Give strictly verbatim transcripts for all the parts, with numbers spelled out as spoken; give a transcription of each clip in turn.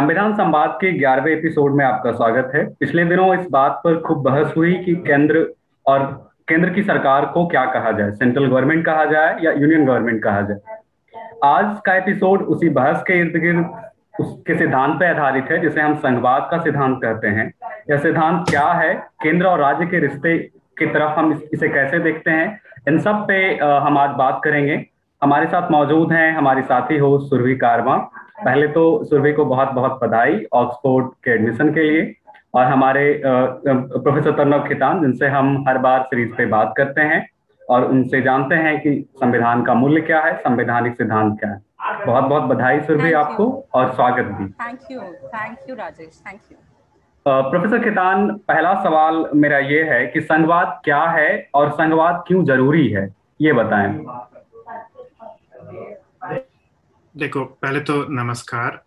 संविधान संवाद के ग्यारहवें एपिसोड में आपका स्वागत है। पिछले दिनों इस बात पर खूब बहस हुई कि केंद्र और केंद्र की सरकार को क्या कहा जाए, सेंट्रल गवर्नमेंट कहा जाए या यूनियन गवर्नमेंट कहा जाए। आज का एपिसोड उसी बहस के इर्द गिर्द उसके सिद्धांत पर आधारित है जिसे हम संघवाद का सिद्धांत कहते हैं। यह सिद्धांत क्या है, केंद्र और राज्य के रिश्ते की तरफ हम इसे कैसे देखते हैं, इन सब पे हम आज बात करेंगे। हमारे साथ मौजूद हैं हमारी साथी हो सुरभि कारवां। पहले तो सुरभि को बहुत बहुत बधाई ऑक्सफोर्ड के एडमिशन के लिए, और हमारे प्रोफेसर तरुण खैतान जिनसे हम हर बार सीरीज पे बात करते हैं और उनसे जानते हैं कि संविधान का मूल्य क्या है, संवैधानिक सिद्धांत क्या है। बहुत बहुत बधाई सुरभि आपको और स्वागत भी। Thank you thank you Rajesh, thank you. Professor Khaitan, पहला सवाल मेरा ये है कि संघवाद क्या है और संघवाद क्यों जरूरी है, ये बताएं। देखो, पहले तो नमस्कार,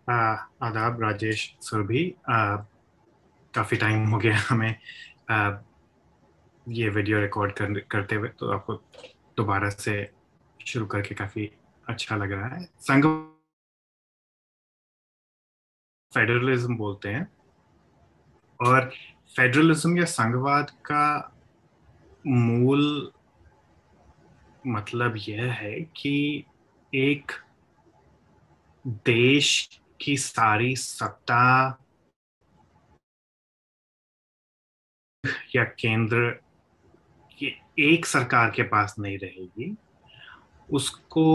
आदाब राजेश, सुरभि। काफ़ी टाइम हो गया हमें आ, ये वीडियो रिकॉर्ड कर, करते हुए, तो आपको दोबारा से शुरू करके काफ़ी अच्छा लग रहा है। संघ फेडरलिज्म बोलते हैं, और फेडरलिज्म या संघवाद का मूल मतलब यह है कि एक देश की सारी सत्ता या केंद्र ये एक सरकार के पास नहीं रहेगी, उसको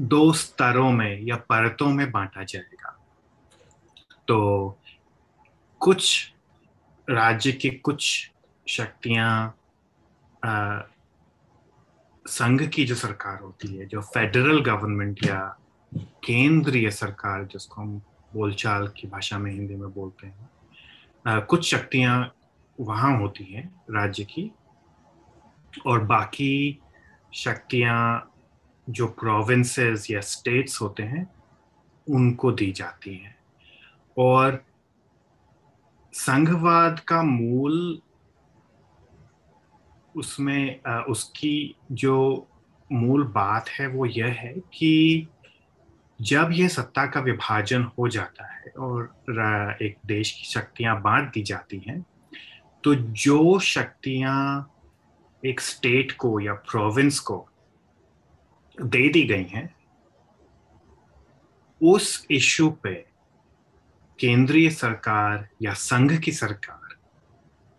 दो स्तरों में या परतों में बांटा जाएगा। तो कुछ राज्य की कुछ शक्तियां संघ की जो सरकार होती है, जो फेडरल गवर्नमेंट या केंद्रीय सरकार जिसको हम बोलचाल की भाषा में हिंदी में बोलते हैं, आ, कुछ शक्तियां वहाँ होती हैं राज्य की, और बाकी शक्तियां जो प्रोविंसेस या स्टेट्स होते हैं उनको दी जाती हैं। और संघवाद का मूल उसमें उसकी जो मूल बात है वो यह है कि जब यह सत्ता का विभाजन हो जाता है और एक देश की शक्तियां बांट दी जाती हैं, तो जो शक्तियां एक स्टेट को या प्रोविंस को दे दी गई हैं, उस इशू पे केंद्रीय सरकार या संघ की सरकार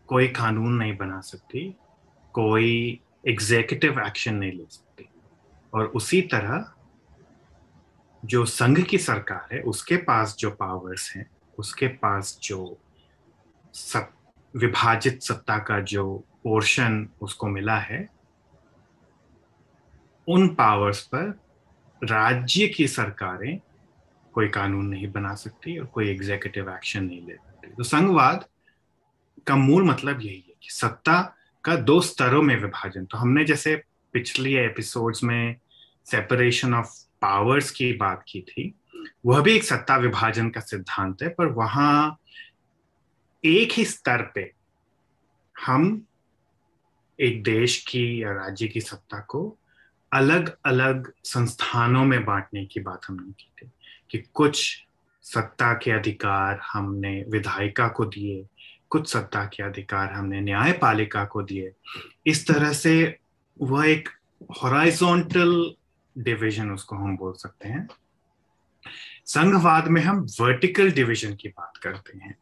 कोई कानून नहीं बना सकती, कोई एग्जीक्यूटिव एक्शन नहीं ले सकती। और उसी तरह जो संघ की सरकार है उसके पास जो पावर्स हैं, उसके पास जो सब विभाजित सत्ता का जो पोर्शन उसको मिला है, उन पावर्स पर राज्य की सरकारें कोई कानून नहीं बना सकती और कोई एग्जीक्यूटिव एक्शन नहीं ले सकती। तो संघवाद का मूल मतलब यही है कि सत्ता का दो स्तरों में विभाजन। तो हमने जैसे पिछली एपिसोड्स में सेपरेशन ऑफ पावर्स की बात की थी, वह भी एक सत्ता विभाजन का सिद्धांत है, पर वहाँ एक ही स्तर पे हम एक देश की या राज्य की सत्ता को अलग अलग संस्थानों में बांटने की बात हमने की थी कि कुछ सत्ता के अधिकार हमने विधायिका को दिए, कुछ सत्ता के अधिकार हमने न्यायपालिका को दिए। इस तरह से वह एक हॉराइजॉन्टल डिवीजन उसको हम बोल सकते हैं। संघवाद में हम वर्टिकल डिवीजन की बात करते हैं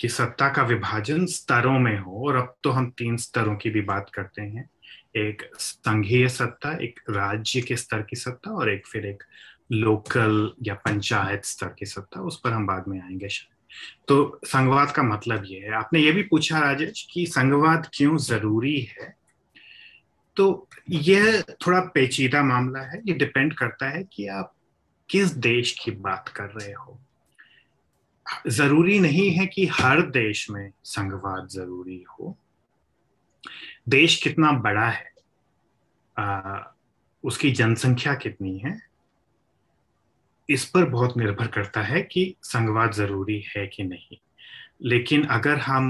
कि सत्ता का विभाजन स्तरों में हो, और अब तो हम तीन स्तरों की भी बात करते हैं, एक संघीय सत्ता, एक राज्य के स्तर की सत्ता, और एक फिर एक लोकल या पंचायत स्तर की सत्ता। उस पर हम बाद में आएंगे शायद। तो संघवाद का मतलब ये है। आपने ये भी पूछा राजेश कि संघवाद क्यों जरूरी है, तो यह थोड़ा पेचीदा मामला है। ये डिपेंड करता है कि आप किस देश की बात कर रहे हो। जरूरी नहीं है कि हर देश में संघवाद जरूरी हो। देश कितना बड़ा है, आ, उसकी जनसंख्या कितनी है, इस पर बहुत निर्भर करता है कि संघवाद जरूरी है कि नहीं। लेकिन अगर हम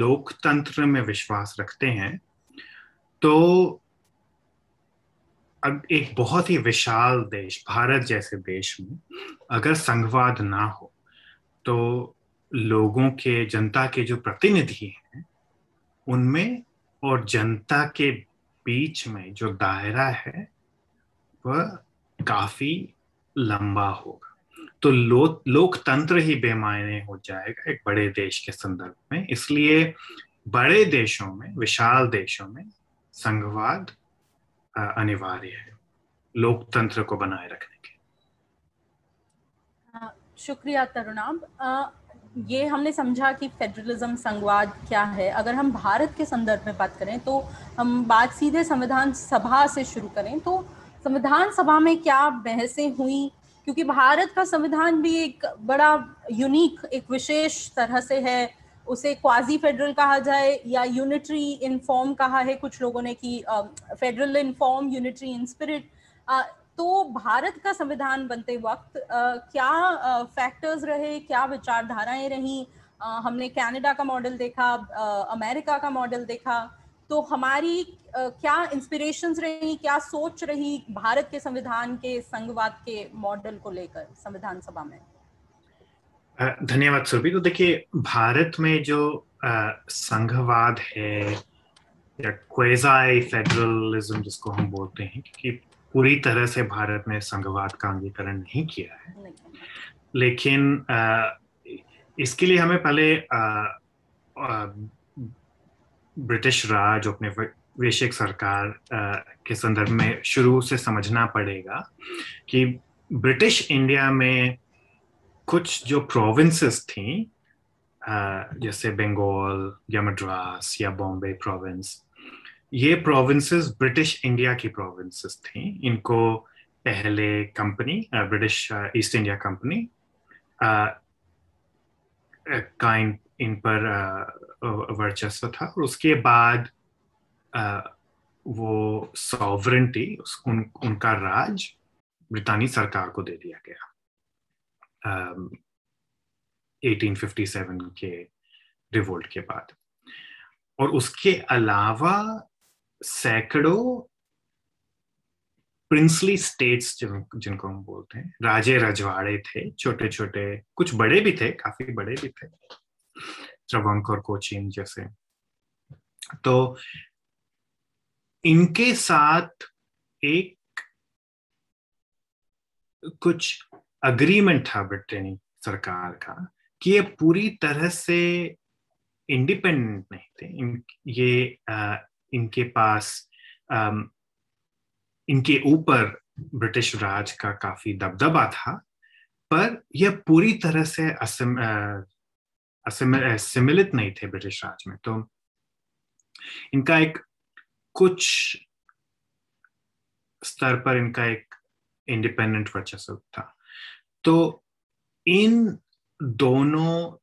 लोकतंत्र में विश्वास रखते हैं तो अब एक बहुत ही विशाल देश भारत जैसे देश में अगर संघवाद ना हो तो लोगों के, जनता के जो प्रतिनिधि हैं उनमें और जनता के बीच में जो दायरा है वह काफी लंबा होगा, तो लो, लोकतंत्र ही बेमायने हो जाएगा एक बड़े देश के संदर्भ में। इसलिए बड़े देशों में, विशाल देशों में संघवाद अनिवार्य है लोकतंत्र को बनाए रखने के। शुक्रिया तरुणाब। ये हमने समझा कि फेडरलिज्म, संघवाद क्या है। अगर हम भारत के संदर्भ में बात करें तो हम बात सीधे संविधान सभा से शुरू करें, तो संविधान सभा में क्या बहसें हुई, क्योंकि भारत का संविधान भी एक बड़ा यूनिक, एक विशेष तरह से है। उसे क्वाजी फेडरल कहा जाए या यूनिटरी इन फॉर्म कहा है कुछ लोगों ने कि federal in form, unitary in spirit. तो भारत का संविधान बनते वक्त आ, क्या फैक्टर्स रहे, क्या विचारधाराएं रहीं? हमने कनाडा का मॉडल देखा, आ, अमेरिका का मॉडल देखा, तो हमारी आ, क्या इंस्पिरेशंस रही, क्या सोच रही भारत के संविधान के, संघवाद के मॉडल को लेकर संविधान सभा में? धन्यवाद सुरभि। तो देखिए, भारत में जो संघवाद है या क्वेज़ाई फेडरलिज्म जिसको हम बोलते हैं, क्योंकि पूरी तरह से भारत ने संघवाद का अंगीकरण नहीं किया है, लेकिन आ, इसके लिए हमें पहले ब्रिटिश राज, अपने वैश्विक सरकार आ, के संदर्भ में शुरू से समझना पड़ेगा कि ब्रिटिश इंडिया में कुछ जो प्रोविंसेस थी, जैसे बंगाल या मद्रास या बॉम्बे प्रोविंस, ये प्रोविंसेस ब्रिटिश इंडिया की प्रोविंसेस थी। इनको पहले company, British East India company का इन, इन पर वर्चस्व था, और उसके बाद वो सॉवरेंटी, उन, उनका राज ब्रितानी सरकार को दे दिया गया Um, अठारह सौ सत्तावन के रिवोल्ट के बाद। और उसके अलावा सैकड़ों प्रिंसली स्टेट्स जिन, जिनको हम बोलते हैं, राजे रजवाड़े थे, छोटे छोटे, कुछ बड़े भी थे, काफी बड़े भी थे, त्रवंक और कोचीन जैसे। तो इनके साथ एक कुछ अग्रीमेंट था ब्रिटेनी सरकार का कि ये पूरी तरह से इंडिपेंडेंट नहीं थे, इन, ये आ, इनके पास आ, इनके ऊपर ब्रिटिश राज का काफी दबदबा था, पर यह पूरी तरह से असम सम्मिलित नहीं थे ब्रिटिश राज में। तो इनका एक कुछ स्तर पर इनका एक इंडिपेंडेंट वर्चस्व था। तो इन दोनों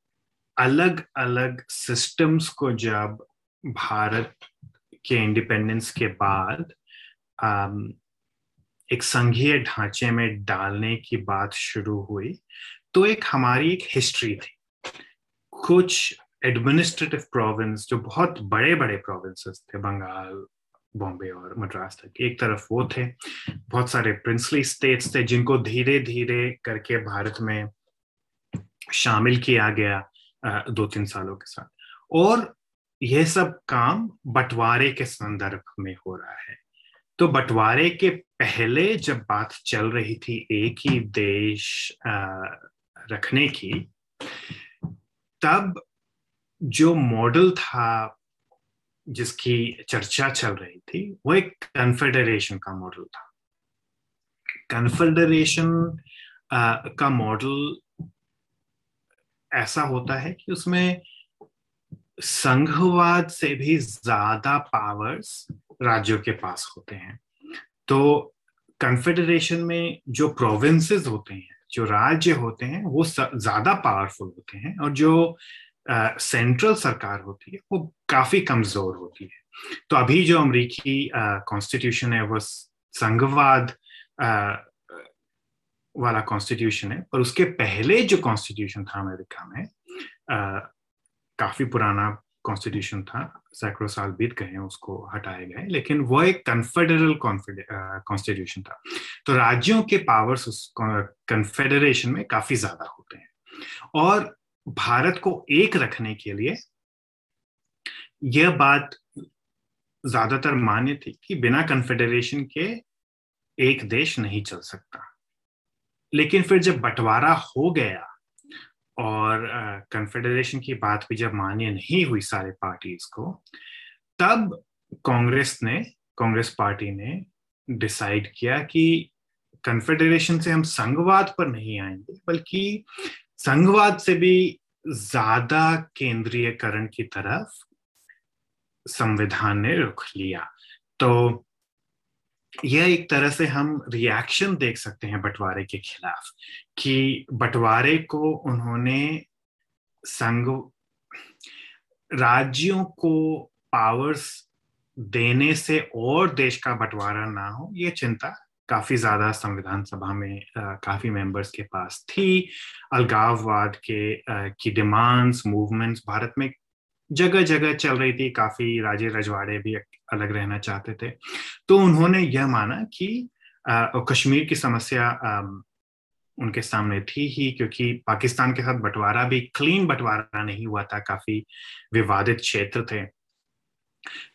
अलग अलग सिस्टम्स को जब भारत के इंडिपेंडेंस के बाद आम, एक संघीय ढांचे में डालने की बात शुरू हुई, तो एक हमारी एक हिस्ट्री थी। कुछ एडमिनिस्ट्रेटिव प्रोविंस जो बहुत बड़े बड़े प्रोविंसेस थे, बंगाल, बॉम्बे और मद्रास तक, एक तरफ वो थे, बहुत सारे प्रिंसली स्टेट्स थे जिनको धीरे धीरे करके भारत में शामिल किया गया दो तीन सालों के साथ, और यह सब काम बंटवारे के संदर्भ में हो रहा है। तो बंटवारे के पहले जब बात चल रही थी एक ही देश रखने की, तब जो मॉडल था जिसकी चर्चा चल रही थी वो एक कन्फेडरेशन का मॉडल था। कन्फेडरेशन का मॉडल ऐसा होता है कि उसमें संघवाद से भी ज्यादा पावर्स राज्यों के पास होते हैं। तो कन्फेडरेशन में जो प्रोविंसेस होते हैं, जो राज्य होते हैं, वो ज्यादा पावरफुल होते हैं, और जो सेंट्रल uh, सरकार होती है वो काफी कमजोर होती है। तो अभी जो अमेरिकी कॉन्स्टिट्यूशन uh, है वो संघवाद uh, वाला कॉन्स्टिट्यूशन है, पर उसके पहले जो कॉन्स्टिट्यूशन था अमेरिका में, uh, काफी पुराना कॉन्स्टिट्यूशन था, सैकड़ों साल बीत गए हैं उसको हटाए गए, लेकिन वो एक कन्फेडरल कॉन्स्टिट्यूशन था। तो राज्यों के पावर्स उस कन्फेडरेशन में काफी ज्यादा होते हैं, और भारत को एक रखने के लिए यह बात ज्यादातर मान्य थी कि बिना कन्फेडरेशन के एक देश नहीं चल सकता। लेकिन फिर जब बंटवारा हो गया और कन्फेडरेशन uh, की बात भी जब मान्य नहीं हुई सारे पार्टीज को, तब कांग्रेस ने कांग्रेस पार्टी ने डिसाइड किया कि कन्फेडरेशन से हम संघवाद पर नहीं आएंगे, बल्कि संघवाद से भी ज्यादा केंद्रीयकरण की तरफ संविधान ने रुख लिया। तो यह एक तरह से हम रिएक्शन देख सकते हैं बंटवारे के खिलाफ, कि बंटवारे को उन्होंने संघ राज्यों को पावर्स देने से और देश का बंटवारा ना हो, यह चिंता काफी ज्यादा संविधान सभा में आ, काफी मेंबर्स के पास थी। अलगाववाद के आ, की डिमांड्स, मूवमेंट्स भारत में जगह जगह चल रही थी, काफी राजे रजवाड़े भी अलग रहना चाहते थे। तो उन्होंने यह माना कि आ, कश्मीर की समस्या आ, उनके सामने थी ही, क्योंकि पाकिस्तान के साथ बंटवारा भी क्लीन बंटवारा नहीं हुआ था, काफी विवादित क्षेत्र थे।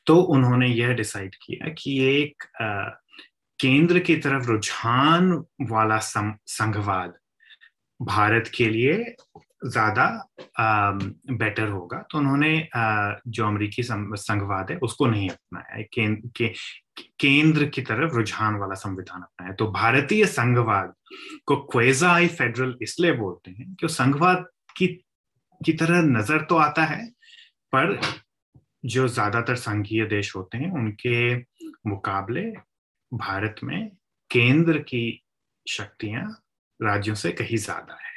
तो उन्होंने यह डिसाइड किया कि एक आ, केंद्र की तरफ रुझान वाला संघवाद भारत के लिए ज्यादा बेटर होगा। तो उन्होंने आ, जो अमेरिकी संघवाद है उसको नहीं अपनाया, केंद्र के, केंद्र की तरफ रुझान वाला संविधान अपनाया। तो भारतीय संघवाद को क्वेज़ाई फेडरल इसलिए बोलते हैं कि संघवाद की की तरह नजर तो आता है, पर जो ज्यादातर संघीय देश होते हैं उनके मुकाबले भारत में केंद्र की शक्तियां राज्यों से कहीं ज्यादा है।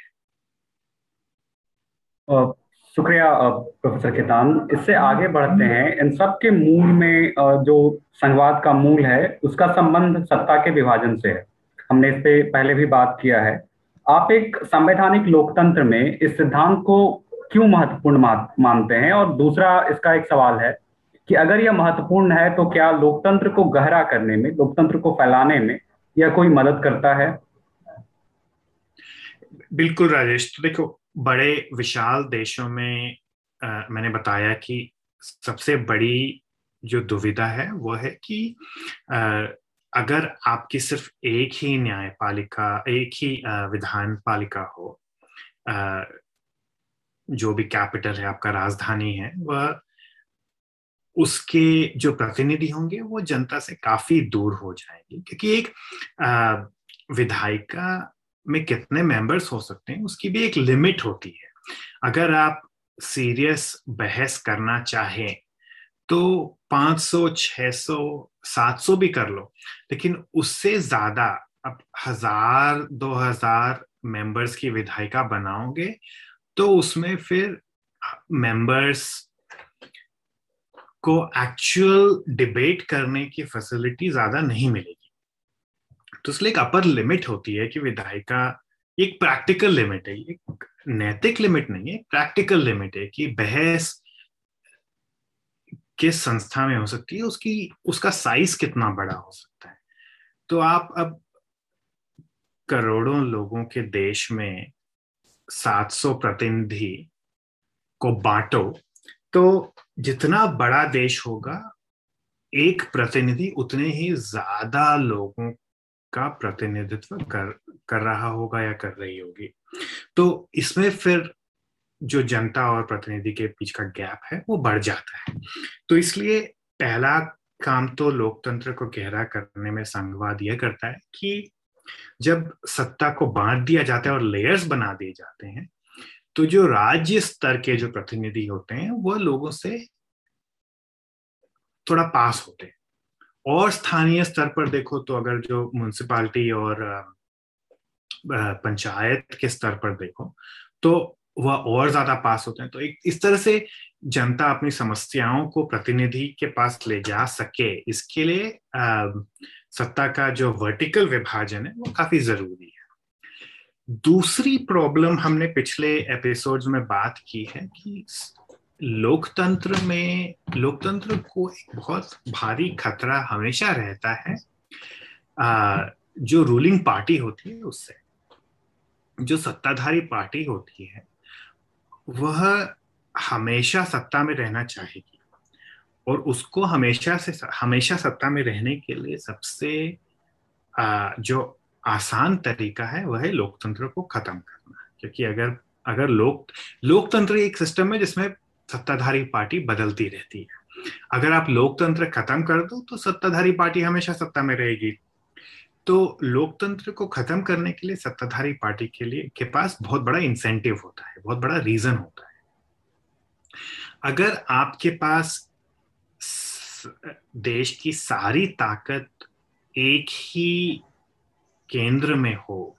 शुक्रिया प्रोफेसर खेतान। इससे आगे बढ़ते हैं। इन सब के मूल में जो संघवाद का मूल है उसका संबंध सत्ता के विभाजन से है, हमने इस पे पहले भी बात किया है। आप एक संवैधानिक लोकतंत्र में इस सिद्धांत को क्यों महत्वपूर्ण मानते हैं? और दूसरा इसका एक सवाल है कि अगर यह महत्वपूर्ण है तो क्या लोकतंत्र को गहरा करने में, लोकतंत्र को फैलाने में यह कोई मदद करता है? बिल्कुल राजेश, तो देखो बड़े विशाल देशों में आ, मैंने बताया कि सबसे बड़ी जो दुविधा है वो है कि आ, अगर आपकी सिर्फ एक ही न्यायपालिका, एक ही विधान पालिका हो, आ, जो भी कैपिटल है, आपका राजधानी है, वह उसके जो प्रतिनिधि होंगे वो जनता से काफी दूर हो जाएंगे, क्योंकि एक आ, विधायिका में कितने मेंबर्स हो सकते हैं उसकी भी एक लिमिट होती है। अगर आप सीरियस बहस करना चाहें तो पाँच सौ, छह सौ, सात सौ भी कर लो, लेकिन उससे ज्यादा आप हजार दो हजार मेंबर्स की विधायिका बनाओगे तो उसमें फिर मेंबर्स को एक्चुअल डिबेट करने की फैसिलिटी ज्यादा नहीं मिलेगी। तो इसलिए एक अपर लिमिट होती है कि विधायिका, एक प्रैक्टिकल लिमिट है, एक नैतिक लिमिट नहीं है, प्रैक्टिकल लिमिट है कि बहस किस संस्था में हो सकती है, उसकी उसका साइज कितना बड़ा हो सकता है। तो आप अब करोड़ों लोगों के देश में सात सौ प्रतिनिधि को बांटो, तो जितना बड़ा देश होगा एक प्रतिनिधि उतने ही ज्यादा लोगों का प्रतिनिधित्व कर कर रहा होगा या कर रही होगी। तो इसमें फिर जो जनता और प्रतिनिधि के बीच का गैप है वो बढ़ जाता है। तो इसलिए पहला काम तो लोकतंत्र को गहरा करने में संघवाद यह करता है कि जब सत्ता को बांट दिया जाता है और लेयर्स बना दिए जाते हैं, तो जो राज्य स्तर के जो प्रतिनिधि होते हैं वह लोगों से थोड़ा पास होते हैं। और स्थानीय स्तर पर देखो तो अगर जो म्यूनसिपालिटी और पंचायत के स्तर पर देखो तो वह और ज्यादा पास होते हैं। तो एक इस तरह से जनता अपनी समस्याओं को प्रतिनिधि के पास ले जा सके, इसके लिए आ, सत्ता का जो वर्टिकल विभाजन है वो काफी जरूरी है। दूसरी प्रॉब्लम हमने पिछले एपिसोड्स में बात की है कि लोकतंत्र में लोकतंत्र को एक बहुत भारी खतरा हमेशा रहता है आ, जो रूलिंग पार्टी होती है उससे, जो सत्ताधारी पार्टी होती है वह हमेशा सत्ता में रहना चाहेगी और उसको हमेशा से हमेशा सत्ता में रहने के लिए सबसे आ, जो आसान तरीका है वह है लोकतंत्र को खत्म करना, क्योंकि अगर अगर लोक लोकतंत्र एक सिस्टम है जिसमें सत्ताधारी पार्टी बदलती रहती है, अगर आप लोकतंत्र खत्म कर दो तो सत्ताधारी पार्टी हमेशा सत्ता में रहेगी। तो लोकतंत्र को खत्म करने के लिए सत्ताधारी पार्टी के लिए के पास बहुत बड़ा इंसेंटिव होता है, बहुत बड़ा रीजन होता है। अगर आपके पास देश की सारी ताकत एक ही केंद्र में हो,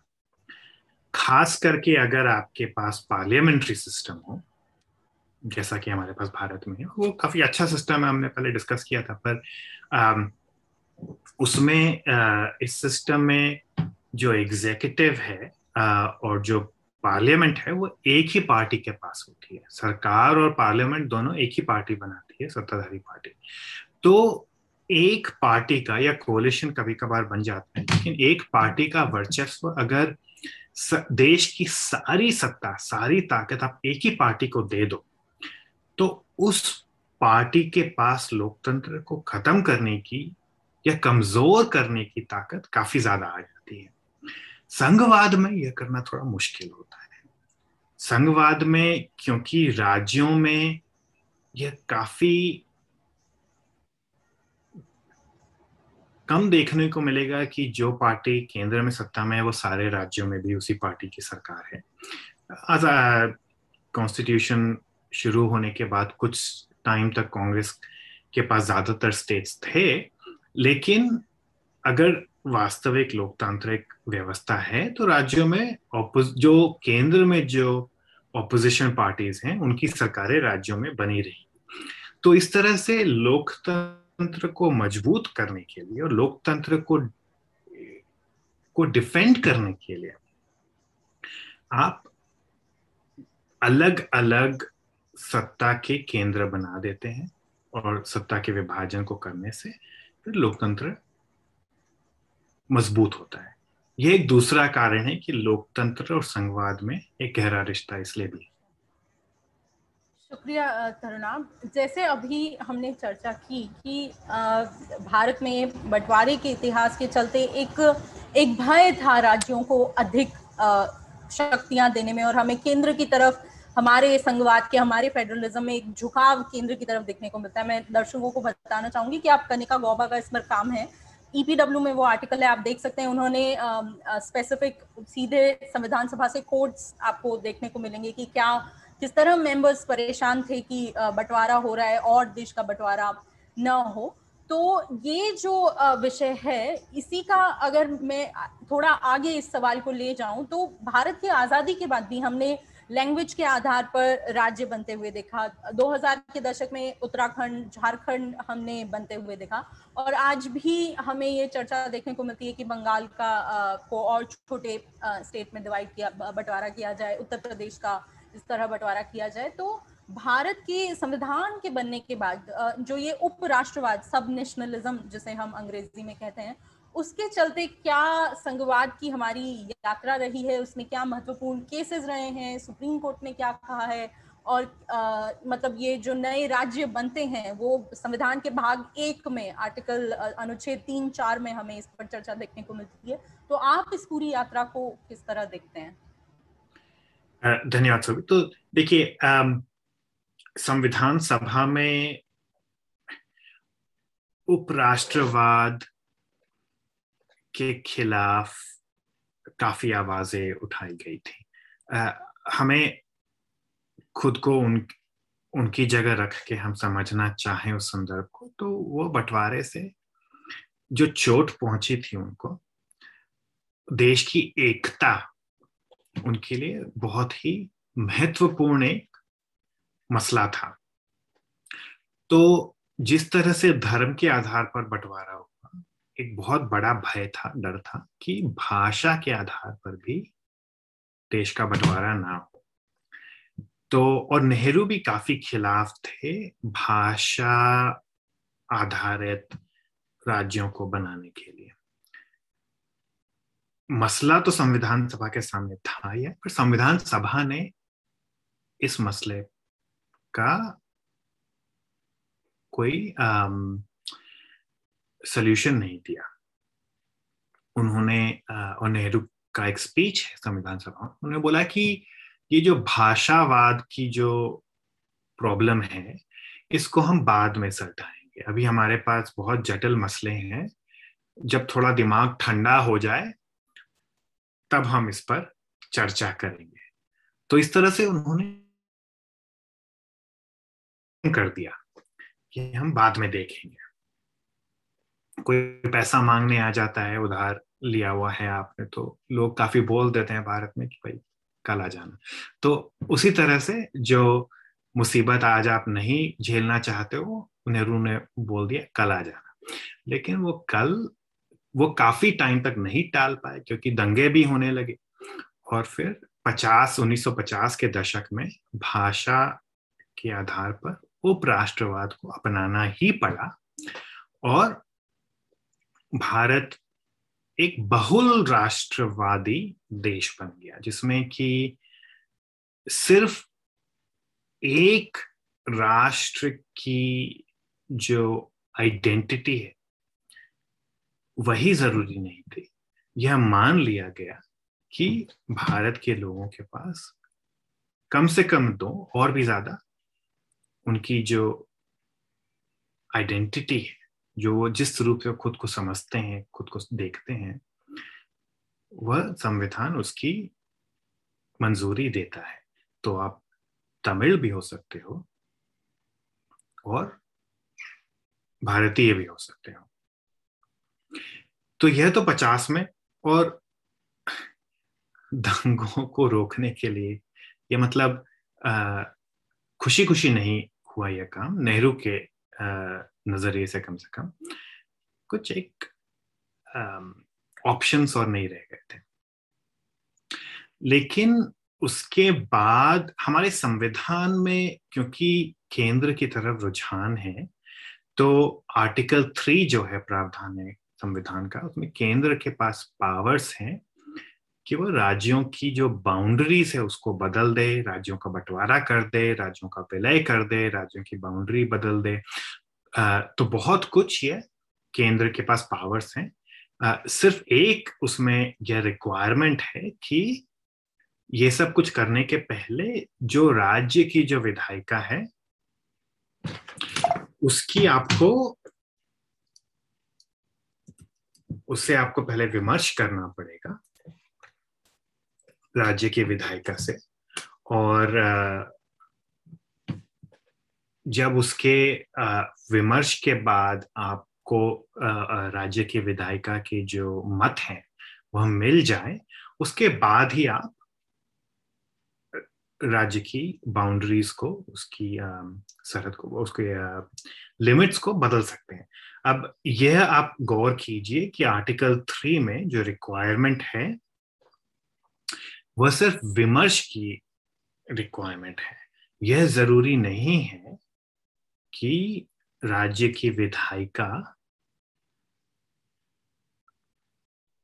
खास करके अगर आपके पास पार्लियामेंट्री सिस्टम हो जैसा कि हमारे पास भारत में है, वो काफी अच्छा सिस्टम है, हमने पहले डिस्कस किया था, पर आ, उसमें आ, इस सिस्टम में जो एग्जीक्यूटिव है आ, और जो पार्लियामेंट है वो एक ही पार्टी के पास होती है। सरकार और पार्लियामेंट दोनों एक ही पार्टी बनाती है, सत्ताधारी पार्टी। तो एक पार्टी का या कोलिशन कभी कभार बन जाता है, लेकिन एक पार्टी का वर्चस्व अगर स, देश की सारी सत्ता सारी ताकत आप एक ही पार्टी को दे दो तो उस पार्टी के पास लोकतंत्र को खत्म करने की या कमजोर करने की ताकत काफी ज्यादा आ जाती है। संघवाद में यह करना थोड़ा मुश्किल होता है। संघवाद में क्योंकि राज्यों में यह काफी कम देखने को मिलेगा कि जो पार्टी केंद्र में सत्ता में है वो सारे राज्यों में भी उसी पार्टी की सरकार है। आज कॉन्स्टिट्यूशन शुरू होने के बाद कुछ टाइम तक कांग्रेस के पास ज्यादातर स्टेट्स थे, लेकिन अगर वास्तविक लोकतांत्रिक व्यवस्था है तो राज्यों में जो केंद्र में जो ऑपोजिशन पार्टीज हैं उनकी सरकारें राज्यों में बनी रही। तो इस तरह से लोकतंत्र को मजबूत करने के लिए और लोकतंत्र को को डिफेंड करने के लिए आप अलग अलग सत्ता के केंद्र बना देते हैं और सत्ता के विभाजन को करने से फिर लोकतंत्र मजबूत होता है। यह एक दूसरा कारण है कि लोकतंत्र और संघवाद में एक गहरा रिश्ता इसलिए भी। शुक्रिया तरुणा। जैसे अभी हमने चर्चा की कि भारत में बंटवारे के इतिहास के चलते एक एक भय था राज्यों को अधिक शक्तियां देने में और हमें केंद्र की तरफ, हमारे संघवाद के हमारे फेडरलिज्म में एक झुकाव केंद्र की तरफ देखने को मिलता है। मैं दर्शकों को बताना चाहूंगी कि आप कनिका गौबा का इस पर काम है, ई पी डब्ल्यू में वो आर्टिकल है, आप देख सकते हैं। उन्होंने स्पेसिफिक सीधे संविधान सभा से कोट्स आपको देखने को मिलेंगे कि क्या किस तरह मेंबर्स परेशान थे कि बंटवारा हो रहा है और देश का बंटवारा न हो। तो ये जो विषय है, इसी का अगर मैं थोड़ा आगे इस सवाल को ले जाऊं तो भारत की आज़ादी के बाद भी हमने लैंग्वेज के आधार पर राज्य बनते हुए देखा। दो हज़ार के दशक में उत्तराखंड, झारखंड हमने बनते हुए देखा और आज भी हमें ये चर्चा देखने को मिलती है कि बंगाल का आ, को और छोटे स्टेट में डिवाइड किया, बंटवारा किया जाए, उत्तर प्रदेश का इस तरह बंटवारा किया जाए। तो भारत के संविधान के बनने के बाद जो ये उपराष्ट्रवाद, सब नेशनलिज्म जिसे हम अंग्रेजी में कहते हैं, उसके चलते क्या संघवाद की हमारी यात्रा रही है, उसमें क्या महत्वपूर्ण केसेस रहे हैं, सुप्रीम कोर्ट ने क्या कहा है और आ, मतलब ये जो नए राज्य बनते हैं वो संविधान के भाग एक में आर्टिकल अनुच्छेद तीन चार में हमें इस पर चर्चा देखने को मिलती है। तो आप इस पूरी यात्रा को किस तरह देखते हैं? धन्यवाद सुरभि। तो देखिए, संविधान सभा में उपराष्ट्रवाद के खिलाफ काफी आवाजें उठाई गई थी। आ, हमें खुद को उन उनकी जगह रख के हम समझना चाहें उस संदर्भ को, तो वो बंटवारे से जो चोट पहुंची थी उनको, देश की एकता उनके लिए बहुत ही महत्वपूर्ण एक मसला था। तो जिस तरह से धर्म के आधार पर बंटवारा हो, एक बहुत बड़ा भय था, डर था कि भाषा के आधार पर भी देश का बंटवारा ना हो। तो और नेहरू भी काफी खिलाफ थे भाषा आधारित राज्यों को बनाने के लिए। मसला तो संविधान सभा के सामने था यह, पर संविधान सभा ने इस मसले का कोई सॉल्यूशन नहीं दिया। उन्होंने और नेहरू का एक स्पीच है संविधान सभा में, उन्होंने बोला कि ये जो भाषावाद की जो प्रॉब्लम है इसको हम बाद में सुलझाएंगे, अभी हमारे पास बहुत जटिल मसले हैं, जब थोड़ा दिमाग ठंडा हो जाए तब हम इस पर चर्चा करेंगे। तो इस तरह से उन्होंने कर दिया कि हम बाद में देखेंगे। कोई पैसा मांगने आ जाता है, उधार लिया हुआ है आपने, तो लोग काफी बोल देते हैं भारत में कि भाई कल आ जाना। तो उसी तरह से जो मुसीबत आज आप नहीं झेलना चाहते हो, नेहरू ने बोल दिया कल आ जाना। लेकिन वो कल वो काफी टाइम तक नहीं टाल पाए क्योंकि दंगे भी होने लगे, और फिर पचास उन्नीस सौ पचास के दशक में भाषा के आधार पर उपराष्ट्रवाद को अपनाना ही पड़ा, और भारत एक बहुल राष्ट्रवादी देश बन गया जिसमें कि सिर्फ एक राष्ट्र की जो आइडेंटिटी है वही जरूरी नहीं थी। यह मान लिया गया कि भारत के लोगों के पास कम से कम दो और भी ज्यादा उनकी जो आइडेंटिटी है, जो वो जिस रूप में खुद को समझते हैं, खुद को देखते हैं, वह संविधान उसकी मंजूरी देता है। तो आप तमिल भी हो सकते हो और भारतीय भी हो सकते हो। तो यह तो पचास में, और दंगों को रोकने के लिए यह मतलब खुशी खुशी नहीं हुआ यह काम, नेहरू के नजरिए से कम से कम कुछ एक ऑप्शंस और नहीं रह गए थे। लेकिन उसके बाद हमारे संविधान में क्योंकि केंद्र की तरफ रुझान है, तो आर्टिकल थ्री जो है प्रावधान है संविधान का, उसमें केंद्र के पास पावर्स हैं कि वो राज्यों की जो बाउंड्रीज है उसको बदल दे, राज्यों का बंटवारा कर दे, राज्यों का विलय कर दे, राज्यों की बाउंड्री बदल दे। तो बहुत कुछ ये केंद्र के पास पावर्स हैं। सिर्फ एक उसमें यह रिक्वायरमेंट है कि ये सब कुछ करने के पहले जो राज्य की जो विधायिका है उसकी आपको उससे आपको पहले विमर्श करना पड़ेगा, राज्य की विधायिका से, और जब उसके विमर्श के बाद आपको राज्य की विधायिका के जो मत हैं वह मिल जाए, उसके बाद ही आप राज्य की बाउंड्रीज को, उसकी सरहद को, उसके लिमिट्स को बदल सकते हैं। अब यह आप गौर कीजिए कि आर्टिकल थ्री में जो रिक्वायरमेंट है वह सिर्फ विमर्श की रिक्वायरमेंट है। यह जरूरी नहीं है कि राज्य की विधायिका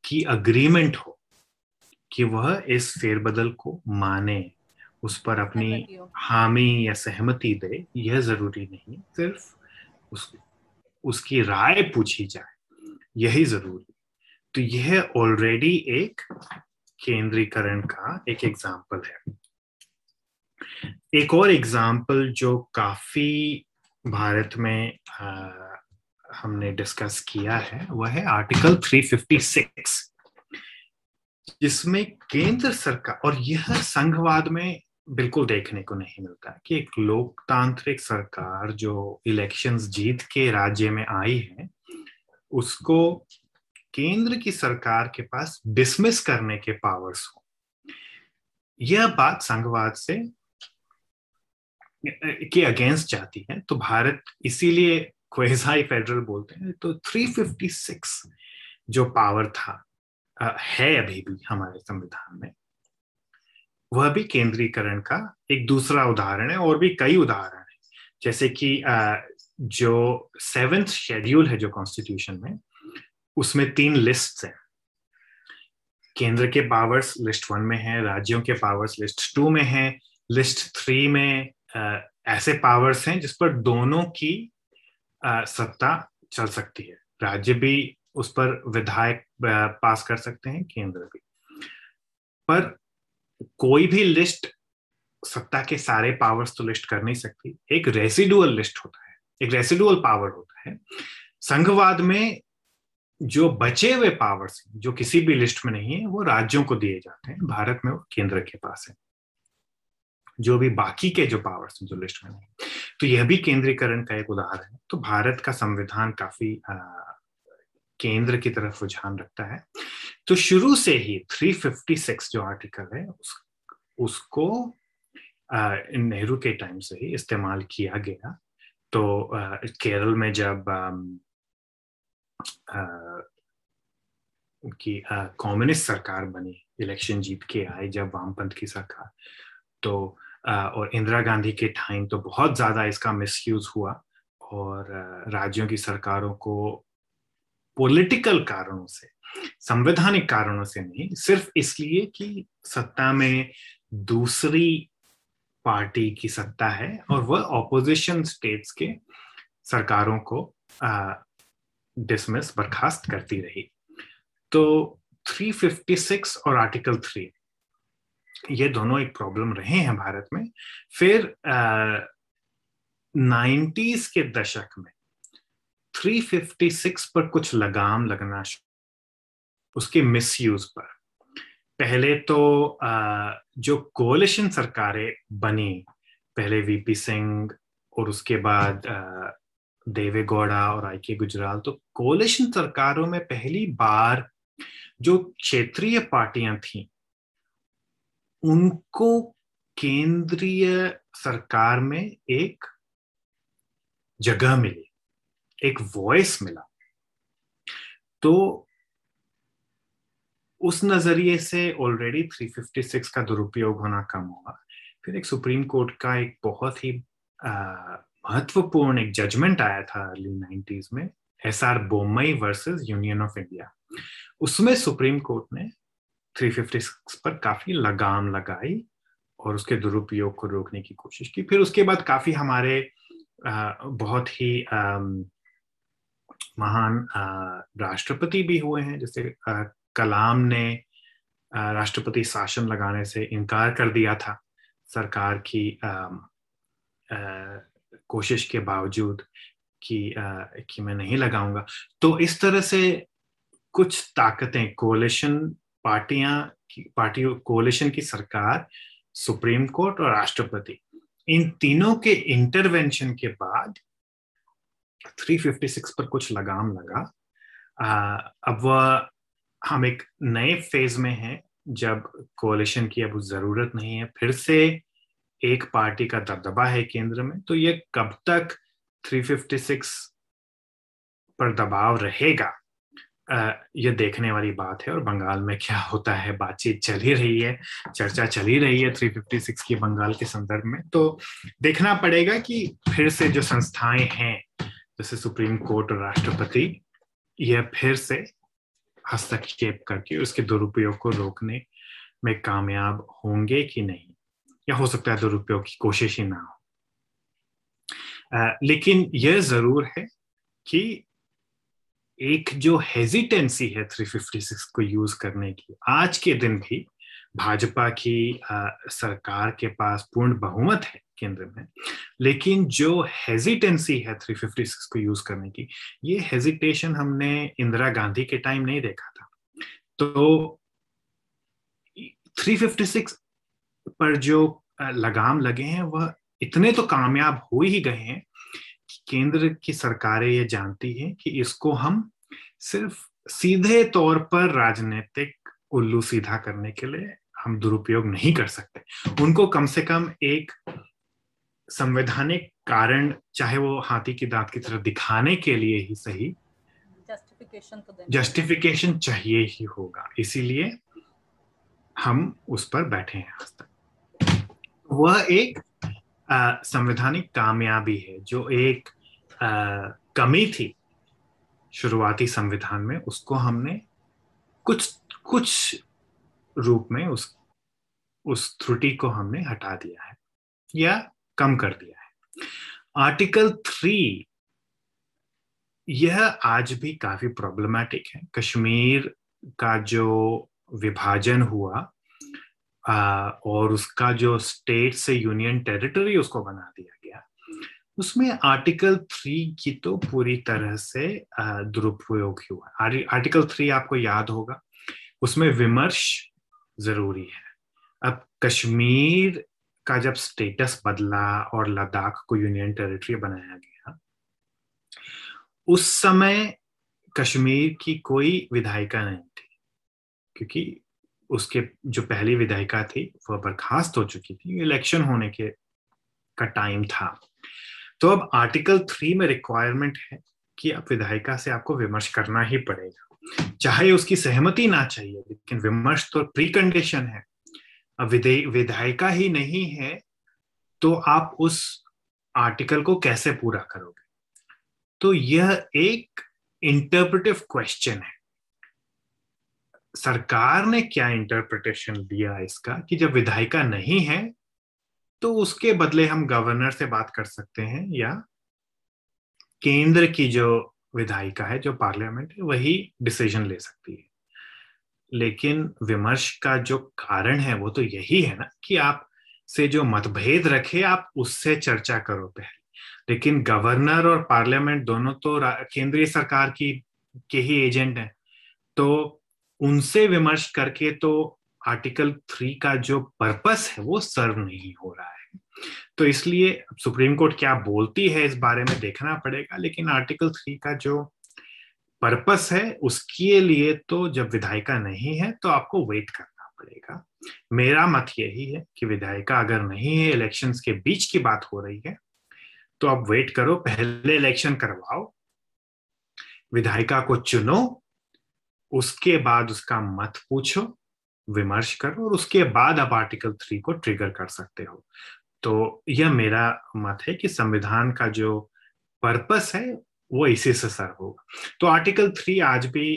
की अग्रीमेंट हो कि वह इस फेरबदल को माने, उस पर अपनी हामी या सहमति दे, यह जरूरी नहीं। सिर्फ उस, उसकी राय पूछी जाए, यही जरूरी। तो यह ऑलरेडी एक केंद्रीकरण का एक एग्जाम्पल है। एक और एग्जाम्पल जो काफी भारत में आ, हमने डिस्कस किया है वह है आर्टिकल तीन सौ छप्पन, जिसमें केंद्र सरकार, और यह संघवाद में बिल्कुल देखने को नहीं मिलता कि एक लोकतांत्रिक सरकार जो इलेक्शंस जीत के राज्य में आई है उसको केंद्र की सरकार के पास डिसमिस करने के पावर्स हो। यह बात संघवाद से के अगेंस्ट जाती है, तो भारत इसीलिए क्वेज़ाई फेडरल बोलते हैं। तो तीन सौ छप्पन जो पावर था है अभी भी हमारे संविधान में, वह भी केंद्रीकरण का एक दूसरा उदाहरण है। और भी कई उदाहरण हैं, जैसे कि जो सेवेंथ शेड्यूल है जो कॉन्स्टिट्यूशन में, उसमें तीन लिस्ट्स हैं। केंद्र के पावर्स लिस्ट वन में है, राज्यों के पावर्स लिस्ट टू में है, लिस्ट थ्री में आ, ऐसे पावर्स हैं जिस पर दोनों की आ, सत्ता चल सकती है। राज्य भी उस पर विधायक पास कर सकते हैं, केंद्र भी। पर कोई भी लिस्ट सत्ता के सारे पावर्स तो लिस्ट कर नहीं सकती। एक रेसिडुअल लिस्ट होता है, एक रेसिडुअल पावर होता है। संघवाद में जो बचे हुए पावर्स जो किसी भी लिस्ट में नहीं है वो राज्यों को दिए जाते हैं, भारत में वो केंद्र के पास है। जो भी बाकी के जो पावर्स जो लिस्ट में नहीं, तो यह भी केंद्रीकरण का एक उदाहरण है। तो भारत का संविधान काफी आ, केंद्र की तरफ रुझान रखता है। तो शुरू से ही तीन सौ छप्पन जो आर्टिकल है उस, उसको नेहरू के टाइम से ही इस्तेमाल किया गया। तो आ, केरल में जब आ, उनकी कम्युनिस्ट सरकार बनी, इलेक्शन जीत के आए जब वामपंथ की सरकार, तो आ, और इंदिरा गांधी के टाइम तो बहुत ज्यादा इसका मिसयूज हुआ और राज्यों की सरकारों को पॉलिटिकल कारणों से, संवैधानिक कारणों से नहीं, सिर्फ इसलिए कि सत्ता में दूसरी पार्टी की सत्ता है और वह ऑपोजिशन स्टेट्स के सरकारों को डिसमिस, बर्खास्त करती रही। तो तीन सौ छप्पन और आर्टिकल थ्री, ये दोनों एक प्रॉब्लम रहे हैं भारत में। फिर आ, नाइंटीज़ के दशक में तीन सौ छप्पन पर कुछ लगाम लगना, उसके मिसयूज पर। पहले तो आ, जो कोलिशन सरकारें बनी, पहले वीपी सिंह और उसके बाद आ, देवे गौड़ा और आई के गुजराल, तो कोलिशन सरकारों में पहली बार जो क्षेत्रीय पार्टियां थीं उनको केंद्रीय सरकार में एक जगह मिली, एक वॉइस मिला। तो उस नजरिए से ऑलरेडी तीन सौ छप्पन का दुरुपयोग होना कम हुआ। फिर एक सुप्रीम कोर्ट का एक बहुत ही महत्वपूर्ण एक जजमेंट आया था अर्ली नाइंटीज़ में, S R Bommai versus Union of India. उसमें सुप्रीम कोर्ट ने तीन सौ छप्पन पर काफी लगाम लगाई और उसके दुरुपयोग को रोकने की कोशिश की। फिर उसके बाद काफी हमारे आ, बहुत ही आ, महान राष्ट्रपति भी हुए हैं, जैसे आ, कलाम ने आ, राष्ट्रपति शासन लगाने से इनकार कर दिया था सरकार की आ, आ, कोशिश के बावजूद कि आ, कि मैं नहीं लगाऊंगा। तो इस तरह से कुछ ताकतें, कोलिशन पार्टियां पार्टियों कोलिशन की सरकार, सुप्रीम कोर्ट और राष्ट्रपति, इन तीनों के इंटरवेंशन के बाद तीन सौ छप्पन पर कुछ लगाम लगा। आ, अब वह हम एक नए फेज में हैं जब कोलिशन की अब जरूरत नहीं है, फिर से एक पार्टी का दबदबा है केंद्र में। तो यह कब तक तीन सौ छप्पन पर दबाव रहेगा, यह देखने वाली बात है। और बंगाल में क्या होता है, बातचीत चल ही रही है, चर्चा चल ही रही है तीन सौ छप्पन की बंगाल के संदर्भ में। तो देखना पड़ेगा कि फिर से जो संस्थाएं हैं जैसे सुप्रीम कोर्ट और राष्ट्रपति, यह फिर से हस्तक्षेप करके उसके दुरुपयोग को रोकने में कामयाब होंगे कि नहीं, या हो सकता है दुरुपयोग की कोशिश ही ना हो। आ, लेकिन यह जरूर है कि एक जो हेजिटेंसी है तीन सौ छप्पन को यूज करने की, आज के दिन भी भाजपा की आ, सरकार के पास पूर्ण बहुमत है केंद्र में, लेकिन जो हेजिटेंसी है तीन सौ छप्पन को यूज करने की, ये हेजिटेशन हमने इंदिरा गांधी के टाइम नहीं देखा था। तो तीन सौ छप्पन पर जो लगाम लगे हैं वह इतने तो कामयाब हो ही गए हैं, केंद्र की सरकारें ये जानती हैं कि इसको हम सिर्फ सीधे तौर पर राजनीतिक उल्लू सीधा करने के लिए हम दुरुपयोग नहीं कर सकते। उनको कम से कम एक संवैधानिक कारण, चाहे वो हाथी की दांत की तरह दिखाने के लिए ही सही, जस्टिफिकेशन तो जस्टिफिकेशन चाहिए ही होगा। इसीलिए हम उस पर बैठे हैं आज तक। वह एक संवैधानिक कामयाबी है जो एक आ, कमी थी शुरुआती संविधान में, उसको हमने कुछ कुछ रूप में उस उस त्रुटि को हमने हटा दिया है या कम कर दिया है। आर्टिकल थ्री यह आज भी काफी प्रॉब्लमैटिक है। कश्मीर का जो विभाजन हुआ आ, और उसका जो स्टेट से यूनियन टेरिटरी उसको बना दिया गया, उसमें आर्टिकल थ्री की तो पूरी तरह से दुरुपयोग हुआ। आर्टिकल थ्री आपको याद होगा, उसमें विमर्श जरूरी है। अब कश्मीर का जब स्टेटस बदला और लद्दाख को यूनियन टेरिटरी बनाया गया, उस समय कश्मीर की कोई विधायिका नहीं थी, क्योंकि उसके जो पहली विधायिका थी वह बर्खास्त हो चुकी थी, इलेक्शन होने के का टाइम था। तो अब आर्टिकल थ्री में रिक्वायरमेंट है कि आप विधायिका से आपको विमर्श करना ही पड़ेगा, चाहे उसकी सहमति ना चाहिए, लेकिन विमर्श तो प्री कंडीशन है। अब विधायिका ही नहीं है तो आप उस आर्टिकल को कैसे पूरा करोगे? तो यह एक इंटरप्रेटिव क्वेश्चन है। सरकार ने क्या इंटरप्रिटेशन दिया इसका कि जब विधायिका नहीं है तो उसके बदले हम गवर्नर से बात कर सकते हैं, या केंद्र की जो विधायिका है, जो पार्लियामेंट है, वही डिसीजन ले सकती है। लेकिन विमर्श का जो कारण है वो तो यही है ना कि आप से जो मतभेद रखे आप उससे चर्चा करो पहले, लेकिन गवर्नर और पार्लियामेंट दोनों तो केंद्रीय सरकार की के ही एजेंट हैं, तो उनसे विमर्श करके तो आर्टिकल थ्री का जो पर्पस है वो सर्व नहीं हो रहा है। तो इसलिए सुप्रीम कोर्ट क्या बोलती है इस बारे में देखना पड़ेगा, लेकिन आर्टिकल थ्री का जो पर्पस है उसके लिए तो जब विधायिका नहीं है तो आपको वेट करना पड़ेगा। मेरा मत यही है कि विधायिका अगर नहीं है, इलेक्शंस के बीच की बात हो रही है, तो आप वेट करो, पहले इलेक्शन करवाओ, विधायिका को चुनो, उसके बाद उसका मत पूछो, विमर्श करो, और उसके बाद आप आर्टिकल थ्री को ट्रिगर कर सकते हो। तो यह मेरा मत है कि संविधान का जो पर्पस है वो इसी से सर्व होगा। तो आर्टिकल थ्री आज भी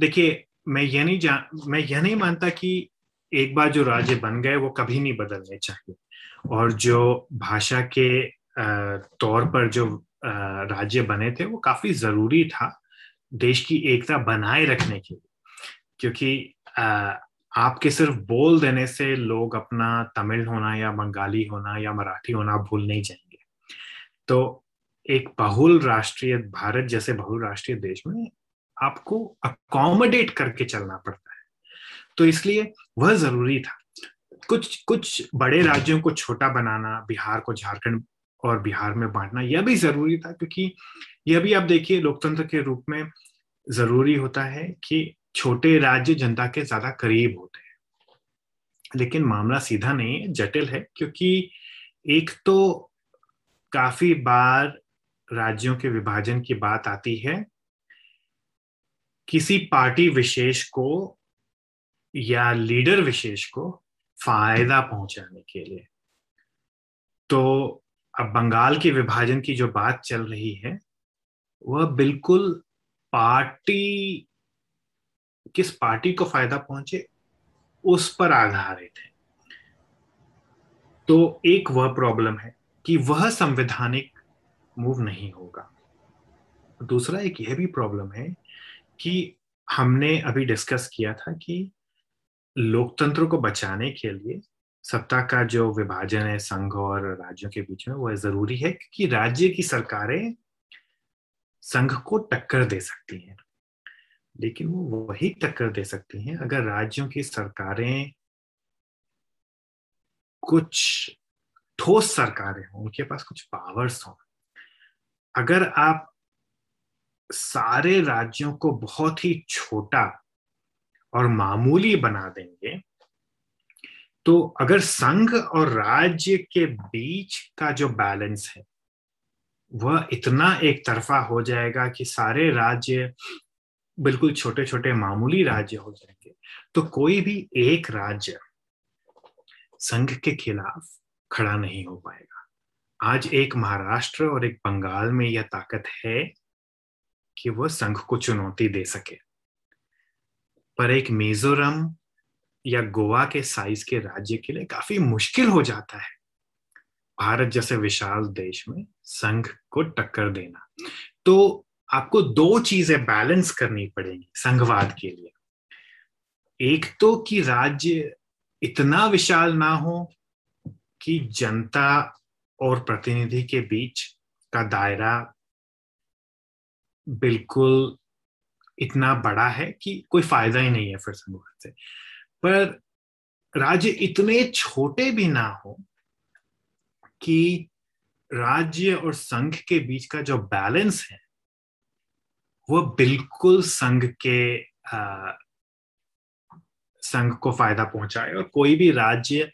देखिए, मैं यह नहीं जान मैं यह नहीं मानता कि एक बार जो राज्य बन गए वो कभी नहीं बदलने चाहिए, और जो भाषा के तौर पर जो राज्य बने थे वो काफी जरूरी था देश की एकता बनाए रखने के लिए, क्योंकि आपके सिर्फ बोल देने से लोग अपना तमिल होना या बंगाली होना या मराठी होना भूल नहीं जाएंगे। तो एक बहुल राष्ट्रीय भारत जैसे बहुल राष्ट्रीय देश में आपको अकोमोडेट करके चलना पड़ता है, तो इसलिए वह जरूरी था। कुछ कुछ बड़े राज्यों को छोटा बनाना, बिहार को झारखंड और बिहार में बांटना, यह भी जरूरी था, क्योंकि यह भी आप देखिए लोकतंत्र के रूप में जरूरी होता है कि छोटे राज्य जनता के ज्यादा करीब होते हैं। लेकिन मामला सीधा नहीं है, जटिल है, क्योंकि एक तो काफी बार राज्यों के विभाजन की बात आती है, किसी पार्टी विशेष को या लीडर विशेष को फायदा पहुंचाने के लिए। तो अब बंगाल के विभाजन की जो बात चल रही है वह बिल्कुल पार्टी किस पार्टी को फायदा पहुंचे उस पर आधारित है। तो एक वह प्रॉब्लम है कि वह संवैधानिक मूव नहीं होगा। दूसरा एक यह भी प्रॉब्लम है कि हमने अभी डिस्कस किया था कि लोकतंत्र को बचाने के लिए सत्ता का जो विभाजन है संघ और राज्यों के बीच में वह जरूरी है, क्योंकि राज्य की सरकारें संघ को टक्कर दे सकती हैं, लेकिन वो वही टक्कर दे सकती हैं अगर राज्यों की सरकारें कुछ ठोस सरकारें हों, उनके पास कुछ पावर्स हों। अगर आप सारे राज्यों को बहुत ही छोटा और मामूली बना देंगे, तो अगर संघ और राज्य के बीच का जो बैलेंस है वह इतना एक तरफा हो जाएगा कि सारे राज्य बिल्कुल छोटे छोटे मामूली राज्य हो जाएंगे, तो कोई भी एक राज्य संघ के खिलाफ खड़ा नहीं हो पाएगा। आज एक महाराष्ट्र और एक बंगाल में यह ताकत है कि वह संघ को चुनौती दे सके, पर एक मिजोरम या गोवा के साइज के राज्य के लिए काफी मुश्किल हो जाता है भारत जैसे विशाल देश में संघ को टक्कर देना। तो आपको दो चीजें बैलेंस करनी पड़ेंगी संघवाद के लिए। एक तो कि राज्य इतना विशाल ना हो कि जनता और प्रतिनिधि के बीच का दायरा बिल्कुल इतना बड़ा है कि कोई फायदा ही नहीं है फिर संघवाद से, पर राज्य इतने छोटे भी ना हो कि राज्य और संघ के बीच का जो बैलेंस है वो बिल्कुल संघ के आ, संघ को फायदा पहुंचाए और कोई भी राज्य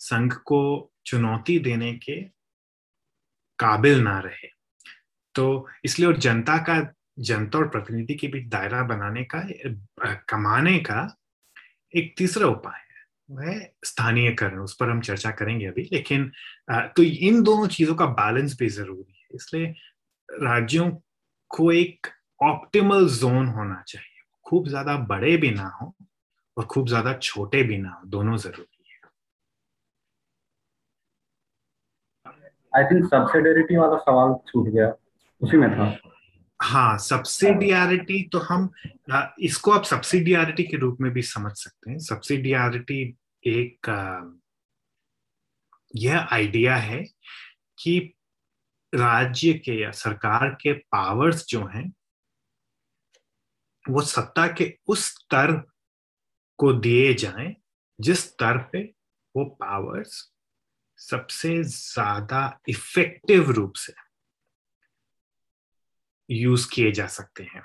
संघ को चुनौती देने के काबिल ना रहे। तो इसलिए और जनता का जनता और प्रतिनिधि के बीच दायरा बनाने का कमाने का एक तीसरा उपाय है वह स्थानीयकरण, उस पर हम चर्चा करेंगे अभी। लेकिन तो इन दोनों चीजों का बैलेंस भी जरूरी है, इसलिए राज्यों को एक ऑप्टिमल जोन होना चाहिए, खूब ज्यादा बड़े भी ना हो और खूब ज्यादा छोटे भी ना हो, दोनों जरूरी है। आई थिंक सब्सिडियरिटी वाला सवाल छूट गया, उसी में था। हाँ, सब्सिडियरिटी, तो हम इसको आप सब्सिडियरिटी के रूप में भी समझ सकते हैं। सब्सिडियरिटी एक यह आइडिया है कि राज्य के या सरकार के पावर्स जो हैं वो सत्ता के उस स्तर को दिए जाएं जिस स्तर पे वो पावर्स सबसे ज्यादा इफेक्टिव रूप से यूज किए जा सकते हैं।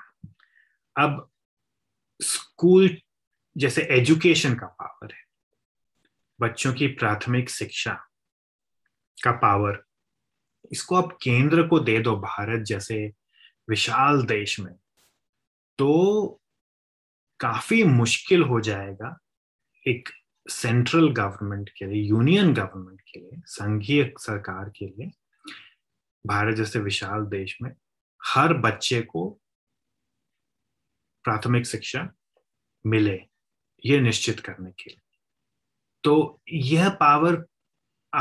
अब स्कूल जैसे एजुकेशन का पावर है, बच्चों की प्राथमिक शिक्षा का पावर, इसको आप केंद्र को दे दो भारत जैसे विशाल देश में तो काफी मुश्किल हो जाएगा एक सेंट्रल गवर्नमेंट के लिए, यूनियन गवर्नमेंट के लिए, संघीय सरकार के लिए भारत जैसे विशाल देश में हर बच्चे को प्राथमिक शिक्षा मिले ये निश्चित करने के लिए। तो यह पावर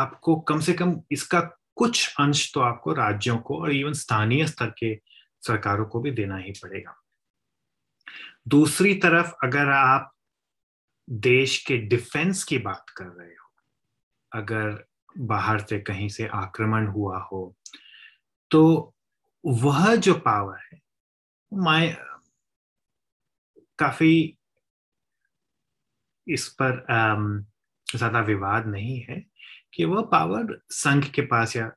आपको कम से कम इसका कुछ अंश तो आपको राज्यों को और इवन स्थानीय स्तर के सरकारों को भी देना ही पड़ेगा। दूसरी तरफ अगर आप देश के डिफेंस की बात कर रहे हो, अगर बाहर से कहीं से आक्रमण हुआ हो तो वह जो पावर है मैं काफी इस पर ज्यादा विवाद नहीं है कि वह पावर संघ के पास या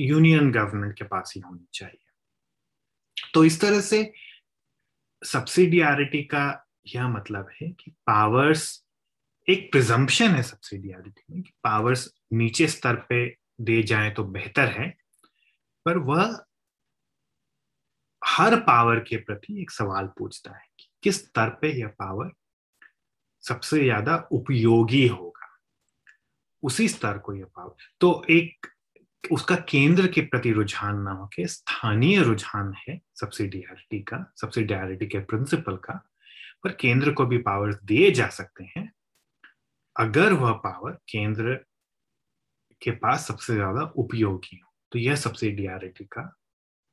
यूनियन गवर्नमेंट के पास ही होनी चाहिए। तो इस तरह से सब्सिडियरिटी का यह मतलब है कि पावर्स, एक प्रिजम्पशन है सब्सिडियरिटी में कि पावर्स नीचे स्तर पे दिए जाए तो बेहतर है, पर वह हर पावर के प्रति एक सवाल पूछता है कि किस स्तर पे यह पावर सबसे ज्यादा उपयोगी होगा, उसी स्तर को यह पावर, तो एक उसका केंद्र के प्रति रुझान ना होके स्थानीय रुझान है सब्सिडियरिटी का, सब्सिडियरिटी के प्रिंसिपल का। पर केंद्र को भी पावर दिए जा सकते हैं अगर वह पावर केंद्र के पास सबसे ज्यादा उपयोगी हो। तो यह सब्सिडियरिटी का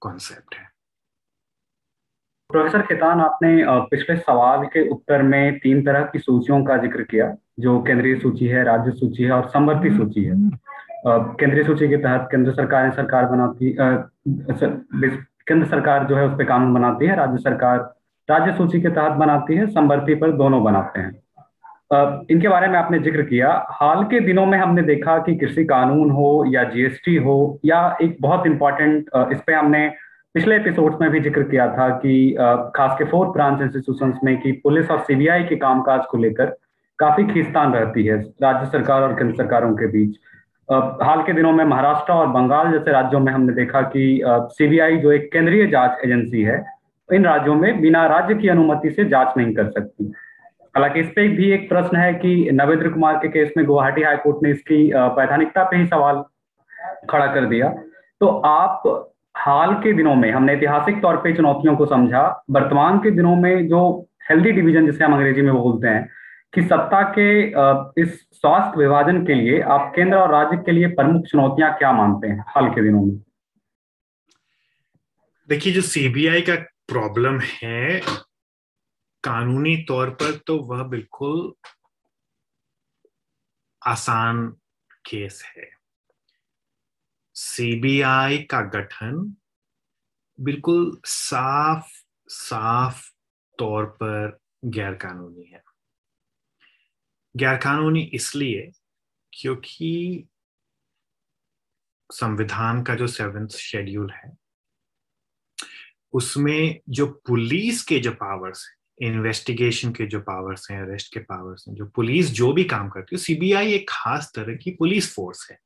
कॉन्सेप्ट है। प्रोफेसर खेतान, आपने पिछले सवाल के उत्तर में तीन तरह की सूचियों का जिक्र किया, जो केंद्रीय सूची है, राज्य सूची है और समवर्ती सूची है। केंद्रीय सूची के तहत केंद्र सरकार सरकार बनाती केंद्र सरकार जो है उस पर कानून बनाती है, राज्य सरकार राज्य सूची के तहत बनाती है, समवर्ती पर दोनों बनाते हैं। इनके बारे में आपने जिक्र किया। हाल के दिनों में हमने देखा कि कृषि कानून हो या जीएसटी हो या एक बहुत इंपॉर्टेंट, इस पर हमने पिछले एपिसोड्स में भी जिक्र किया था कि खास के फोर्थ ब्रांच इंस्टीट्यूशंस में कि पुलिस और सीबीआई के कामकाज को लेकर काफी खींचतान रहती है राज्य सरकार और केंद्र सरकारों के बीच। हाल के दिनों में महाराष्ट्र और बंगाल जैसे राज्यों में हमने देखा कि सीबीआई जो एक केंद्रीय जांच एजेंसी है इन राज्यों में बिना राज्य की अनुमति से जांच नहीं कर सकती। हालांकि इस पे भी एक प्रश्न है कि नवेंद्र कुमार के केस में गुवाहाटी हाईकोर्ट ने इसकी वैधानिकता पे ही सवाल खड़ा कर दिया। तो आप हाल के दिनों में, हमने ऐतिहासिक तौर पे चुनौतियों को समझा, वर्तमान के दिनों में जो हेल्दी डिवीजन जिसे हम अंग्रेजी में बोलते हैं कि सत्ता के इस स्वास्थ्य विभाजन के लिए आप केंद्र और राज्य के लिए प्रमुख चुनौतियां क्या मानते हैं हाल के दिनों में? देखिए, जो सीबीआई का प्रॉब्लम है कानूनी तौर पर तो वह बिल्कुल आसान केस है। सीबीआई का गठन बिल्कुल साफ साफ तौर पर गैरकानूनी है। गैरकानूनी इसलिए क्योंकि संविधान का जो सेवेंथ शेड्यूल है उसमें जो पुलिस के जो पावर्स हैं, इन्वेस्टिगेशन के जो पावर्स हैं, अरेस्ट के पावर्स हैं, जो पुलिस जो भी काम करती है, सीबीआई एक खास तरह की पुलिस फोर्स है।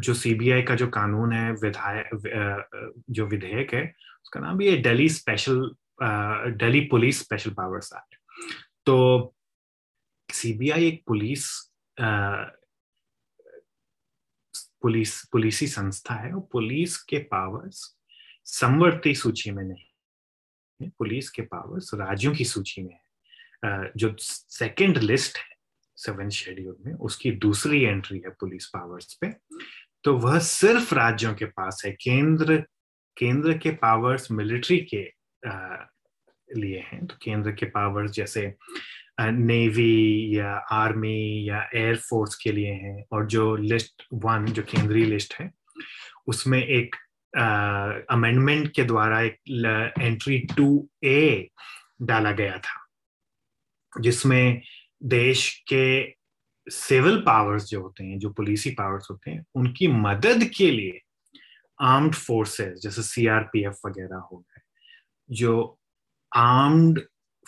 जो सीबीआई का जो कानून है, विधायक जो विधेयक है उसका नाम भी है Delhi special Delhi police special powers act. तो सीबीआई एक पुलिस पुलिस पुलिसी संस्था है और पुलिस के पावर्स समवर्ती सूची में नहीं, पुलिस के पावर्स राज्यों की सूची में है। जो सेकंड लिस्ट है सेवेंथ शेड्यूल में उसकी दूसरी एंट्री है पुलिस पावर्स पे, तो वह सिर्फ राज्यों के पास है। केंद्र केंद्र के पावर्स मिलिट्री के लिए हैं, तो केंद्र के पावर्स जैसे नेवी या आर्मी या एयरफोर्स के लिए हैं। और जो लिस्ट वन, जो केंद्रीय लिस्ट है, उसमें एक अमेंडमेंट के द्वारा एक एंट्री टू ए डाला गया था जिसमें देश के सिविल पावर्स जो होते हैं, जो पुलिसी पावर्स होते हैं, उनकी मदद के लिए आर्म्ड फोर्सेस जैसे सीआरपीएफ वगैरह हो गए, जो आर्म्ड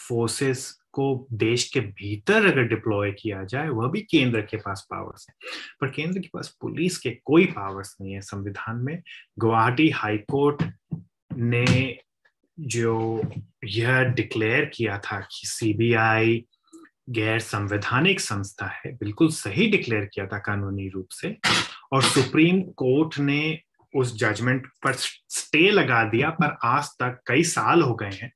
फोर्सेस को देश के भीतर अगर डिप्लॉय किया जाए वह भी केंद्र के पास पावर्स है। पर केंद्र के पास पुलिस के कोई पावर्स नहीं है संविधान में। गुवाहाटी हाईकोर्ट ने जो यह डिक्लेयर किया था कि सीबीआई गैर संवैधानिक संस्था है, बिल्कुल सही डिक्लेयर किया था कानूनी रूप से, और सुप्रीम कोर्ट ने उस जजमेंट पर स्टे लगा दिया। पर आज तक कई साल हो गए हैं,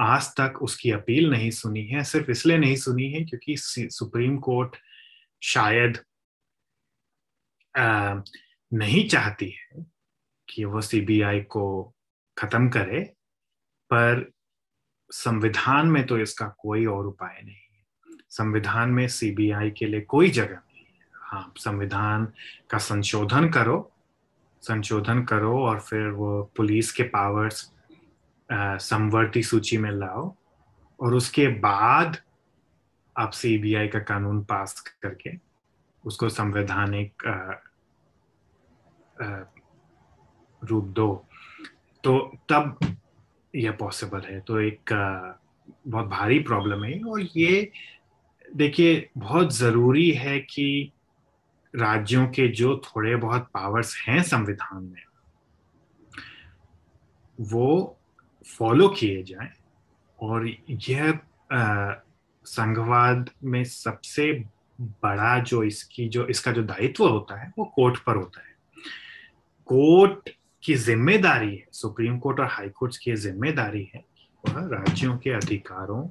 आज तक उसकी अपील नहीं सुनी है। सिर्फ इसलिए नहीं सुनी है क्योंकि सुप्रीम कोर्ट शायद आ, नहीं चाहती है कि वह सीबीआई को खत्म करे, पर संविधान में तो इसका कोई और उपाय नहीं है। संविधान में सीबीआई के लिए कोई जगह नहीं है। हाँ, संविधान का संशोधन करो संशोधन करो और फिर वो पुलिस के पावर्स Uh, समवर्ती सूची में लाओ और उसके बाद आप सीबीआई का कानून पास करके उसको संवैधानिक uh, uh, रूप दो, तो तब यह पॉसिबल है। तो एक uh, बहुत भारी प्रॉब्लम है। और ये देखिए, बहुत ज़रूरी है कि राज्यों के जो थोड़े बहुत पावर्स हैं संविधान में वो फॉलो किए जाएं। और यह संघवाद में सबसे बड़ा जो इसकी जो इसका जो दायित्व होता है वो कोर्ट पर होता है। कोर्ट की जिम्मेदारी है, सुप्रीम कोर्ट और हाई कोर्ट की जिम्मेदारी है वह राज्यों के अधिकारों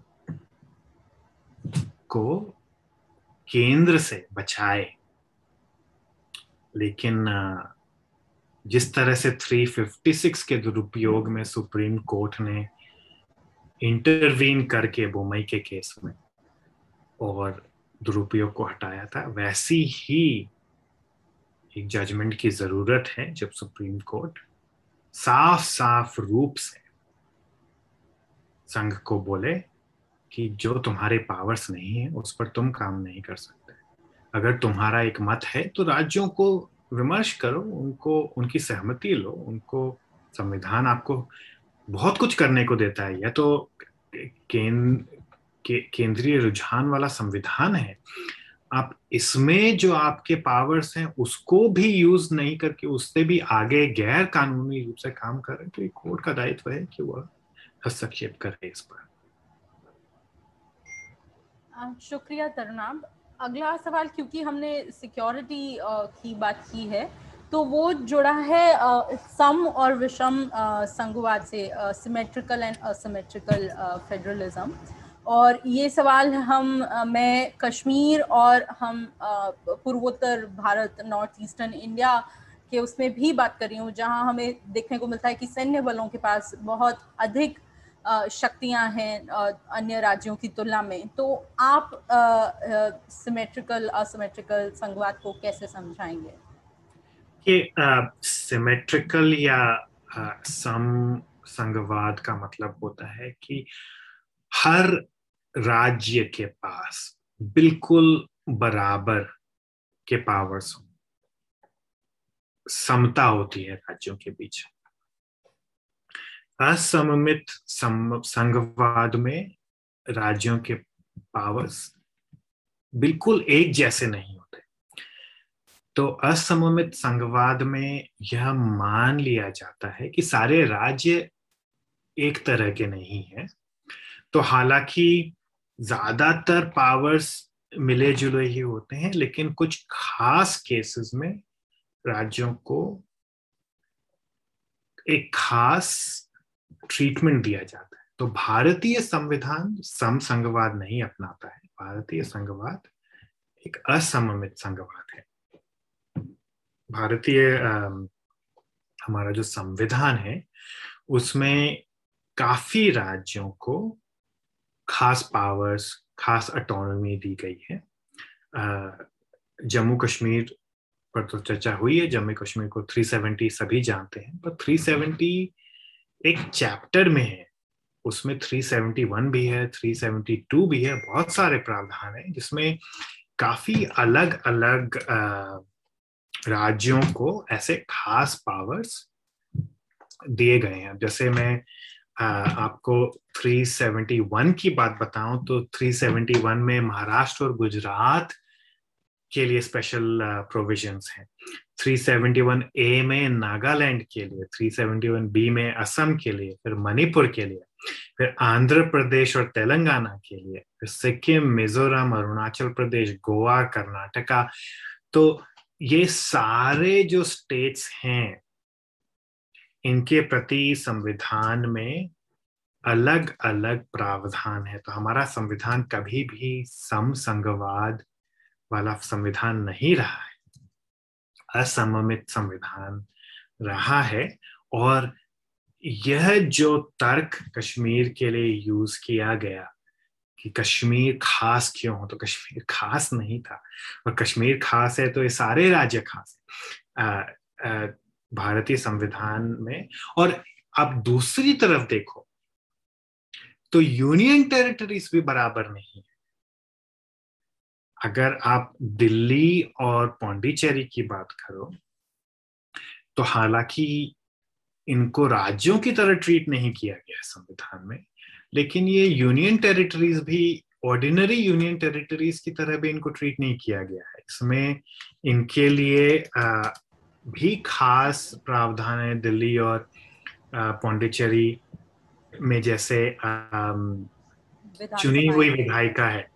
को केंद्र से बचाए। लेकिन आ, जिस तरह से तीन सौ छप्पन के दुरुपयोग में सुप्रीम कोर्ट ने इंटरवीन करके बोम्मई के केस में और दुरुपयोग को हटाया था, वैसी ही एक जजमेंट की जरूरत है जब सुप्रीम कोर्ट साफ साफ रूप से संघ को बोले कि जो तुम्हारे पावर्स नहीं है उस पर तुम काम नहीं कर सकते। अगर तुम्हारा एक मत है तो राज्यों को विमर्श करो, उनको उनकी सहमति लो, उनको संविधान आपको बहुत कुछ करने को देता है। यह तो केंद्र के, केंद्रीय रुझान वाला संविधान है। आप इसमें जो आपके पावर्स हैं उसको भी यूज नहीं करके उससे भी आगे गैर कानूनी रूप से काम कर रहे हैं, तो ये कोर्ट का दायित्व है कि वह हस्तक्षेप करे इस पर। शुक्रिया तरुणाब। अगला सवाल, क्योंकि हमने सिक्योरिटी की बात की है तो वो जुड़ा है सम और विषम संघवाद से, सिमेट्रिकल एंड असिमेट्रिकल फेडरलिज्म। और ये सवाल हम मैं कश्मीर और हम पूर्वोत्तर भारत, नॉर्थ ईस्टर्न इंडिया के उसमें भी बात कर रही हूँ, जहाँ हमें देखने को मिलता है कि सैन्य बलों के पास बहुत अधिक शक्तियाँ हैं अन्य राज्यों की तुलना में। तो आप सिमेट्रिकल असिमेट्रिकल संघवाद को कैसे समझाएंगे? कि सिमेट्रिकल या सम संघवाद का मतलब होता है कि हर राज्य के पास बिल्कुल बराबर के पावर्स, समता होती है राज्यों के बीच। असममित संघवाद में राज्यों के पावर्स बिल्कुल एक जैसे नहीं होते। तो असममित संघवाद में यह मान लिया जाता है कि सारे राज्य एक तरह के नहीं हैं, तो हालांकि ज्यादातर पावर्स मिले जुले ही होते हैं, लेकिन कुछ खास केसेस में राज्यों को एक खास ट्रीटमेंट दिया जाता है। तो भारतीय संविधान सम संघवाद नहीं अपनाता है, भारतीय संघवाद एक असममित संघवाद है। भारतीय हमारा जो संविधान है उसमें काफी राज्यों को खास पावर्स, खास ऑटोनॉमी दी गई है। जम्मू कश्मीर पर तो चर्चा हुई है, जम्मू कश्मीर को तीन सौ सत्तर सभी जानते हैं, पर तीन सौ सत्तर एक चैप्टर में है, उसमें तीन सौ इकहत्तर भी है, तीन सौ बहत्तर भी है, बहुत सारे प्रावधान हैं जिसमें काफी अलग अलग राज्यों को ऐसे खास पावर्स दिए गए हैं। जैसे मैं आपको तीन सौ इकहत्तर की बात बताऊं तो तीन सौ इकहत्तर में महाराष्ट्र और गुजरात के लिए स्पेशल प्रोविजंस हैं, तीन सौ इकहत्तर ए में नागालैंड के लिए, तीन सौ इकहत्तर बी में असम के लिए, फिर मणिपुर के लिए, फिर आंध्र प्रदेश और तेलंगाना के लिए, फिर सिक्किम, मिजोरम, अरुणाचल प्रदेश, गोवा, कर्नाटका। तो ये सारे जो स्टेट्स हैं इनके प्रति संविधान में अलग अलग प्रावधान है। तो हमारा संविधान कभी भी सम संघवाद वाला संविधान नहीं रहा है, असममित संविधान रहा है। और यह जो तर्क कश्मीर के लिए यूज किया गया कि कश्मीर खास क्यों हो, तो कश्मीर खास नहीं था, और कश्मीर खास है तो ये सारे राज्य खास है भारतीय संविधान में। और आप दूसरी तरफ देखो तो यूनियन टेरिटरीज भी बराबर नहीं है। अगर आप दिल्ली और पौंडीचेरी की बात करो तो हालांकि इनको राज्यों की तरह ट्रीट नहीं किया गया संविधान में, लेकिन ये यूनियन टेरिटरीज भी ऑर्डिनरी यूनियन टेरिटरीज की तरह भी इनको ट्रीट नहीं किया गया है। इसमें इनके लिए आ, भी खास प्रावधान है। दिल्ली और पौंडीचेरी में जैसे चुनी हुई विधायिका है,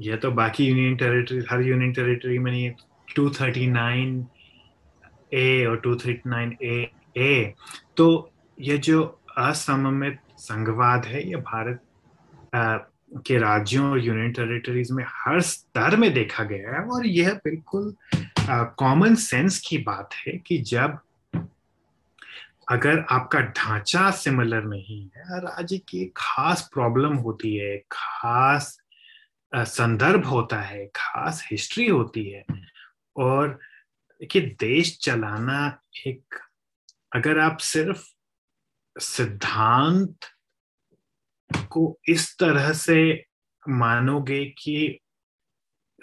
यह तो बाकी यूनियन टेरिटरी, हर यूनियन टेरिटरी में नहीं। टू थर्टी नाइन ए और two thirty nine A A तो यह जो असममित संघवाद है यह भारत आ, के राज्यों और यूनियन टेरिटरीज में हर स्तर में देखा गया है। और यह बिल्कुल कॉमन सेंस की बात है कि जब अगर आपका ढांचा सिमिलर नहीं है, राज्य की खास प्रॉब्लम होती है, खास संदर्भ होता है, खास हिस्ट्री होती है, और कि देश चलाना एक, अगर आप सिर्फ सिद्धांत को इस तरह से मानोगे कि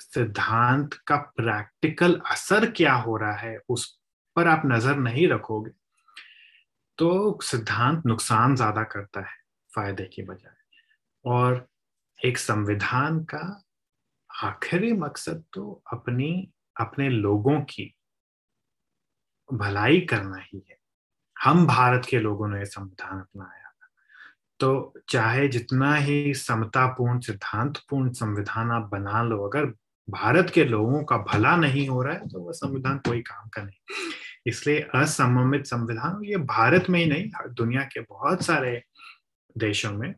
सिद्धांत का प्रैक्टिकल असर क्या हो रहा है उस पर आप नजर नहीं रखोगे, तो सिद्धांत नुकसान ज्यादा करता है फायदे की बजाय। और एक संविधान का आखिरी मकसद तो अपनी अपने लोगों की भलाई करना ही है। हम भारत के लोगों ने संविधान अपनाया, तो चाहे जितना ही समतापूर्ण सिद्धांतपूर्ण संविधान आप बना लो, अगर भारत के लोगों का भला नहीं हो रहा है तो वह संविधान कोई काम का नहीं। इसलिए असममित संविधान, ये भारत में ही नहीं, दुनिया के बहुत सारे देशों में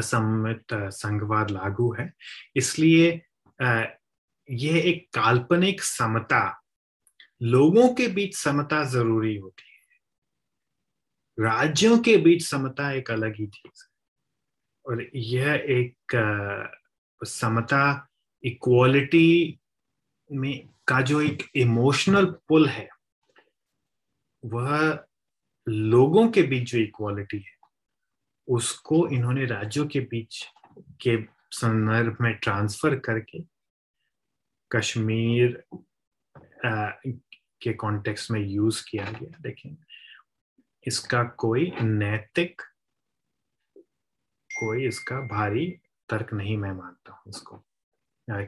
असममित संघवाद लागू है। इसलिए यह एक काल्पनिक समता, लोगों के बीच समता जरूरी होती है, राज्यों के बीच समता एक अलग ही चीज है। और यह एक समता, इक्वालिटी में का जो एक इमोशनल पुल है, वह लोगों के बीच जो इक्वालिटी है उसको इन्होंने राज्यों के बीच के संदर्भ में ट्रांसफर करके कश्मीर आ, के कॉन्टेक्स्ट में यूज किया गया। लेकिन इसका कोई नैतिक, कोई इसका भारी तर्क नहीं, मैं मानता हूं इसको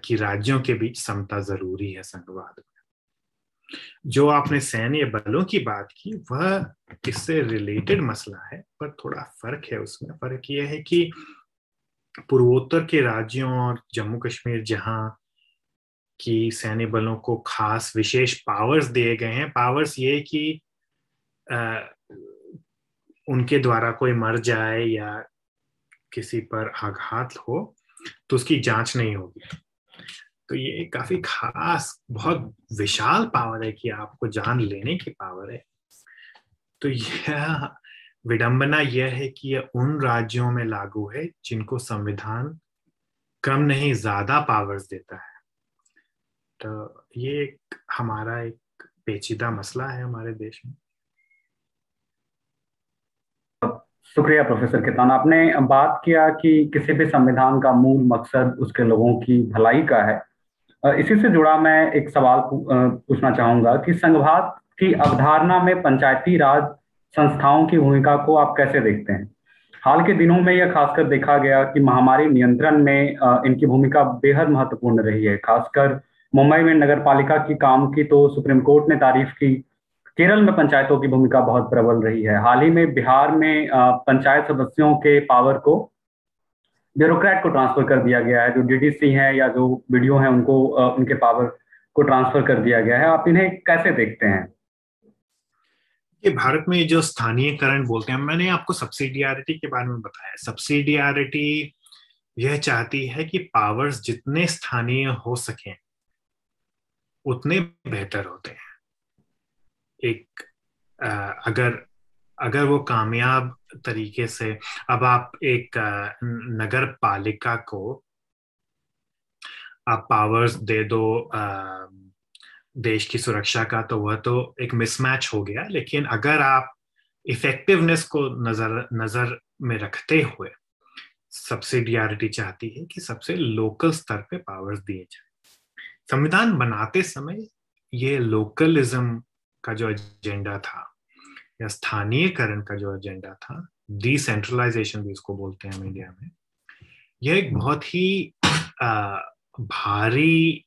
कि राज्यों के बीच समता जरूरी है संघवाद में। जो आपने सैन्य बलों की बात की, वह इससे रिलेटेड मसला है, पर थोड़ा फर्क है उसमें। फर्क यह है कि पूर्वोत्तर के राज्यों और जम्मू कश्मीर, जहां की सैन्य बलों को खास विशेष पावर्स दिए गए हैं, पावर्स ये कि आ, उनके द्वारा कोई मर जाए या किसी पर आघात हो तो उसकी जांच नहीं होगी। तो ये काफी खास, बहुत विशाल पावर है कि आपको जान लेने की पावर है। तो यह विडंबना यह है कि यह उन राज्यों में लागू है जिनको संविधान कम नहीं ज्यादा पावर्स देता है। तो ये एक हमारा एक पेचीदा मसला है हमारे देश में। शुक्रिया प्रोफेसर खेतान। आपने बात किया कि किसी भी संविधान का मूल मकसद उसके लोगों की भलाई का है। इसी से जुड़ा मैं एक सवाल पूछना चाहूंगा कि संघवाद की अवधारणा में पंचायती राज संस्थाओं की भूमिका को आप कैसे देखते हैं? हाल के दिनों में यह खासकर देखा गया कि महामारी नियंत्रण में इनकी भूमिका बेहद महत्वपूर्ण रही है। खासकर मुंबई में नगर पालिका के काम की तो सुप्रीम कोर्ट ने तारीफ की। केरल में पंचायतों की भूमिका बहुत प्रबल रही है। हाल ही में बिहार में पंचायत सदस्यों के पावर को ब्यूरोक्रेट को ट्रांसफर कर दिया गया है। जो डीडीसी हैं या जो बीडीओ हैं, उनको उनके पावर को ट्रांसफर कर दिया गया है। आप इन्हें कैसे देखते हैं? ये भारत में जो स्थानीयकरण बोलते हैं, मैंने आपको सब्सिडियरिटी के बारे में बताया। सब्सिडियरिटी यह चाहती है कि पावर्स जितने स्थानीय हो सके उतने बेहतर होते हैं। एक आ, अगर अगर वो कामयाब तरीके से, अब आप एक आ, नगर पालिका को आप पावर्स दे दो आ, देश की सुरक्षा का, तो वह तो एक मिसमैच हो गया। लेकिन अगर आप इफेक्टिवनेस को नजर नजर में रखते हुए, सब्सिडियरिटी चाहती है कि सबसे लोकल स्तर पे पावर्स दिए जाए। संविधान बनाते समय ये लोकलिज्म का जो एजेंडा था या स्थानीयकरण का जो एजेंडा था, डिसेंट्रलाइजेशन भी इसको बोलते हैं इंडिया में, यह एक बहुत ही आ, भारी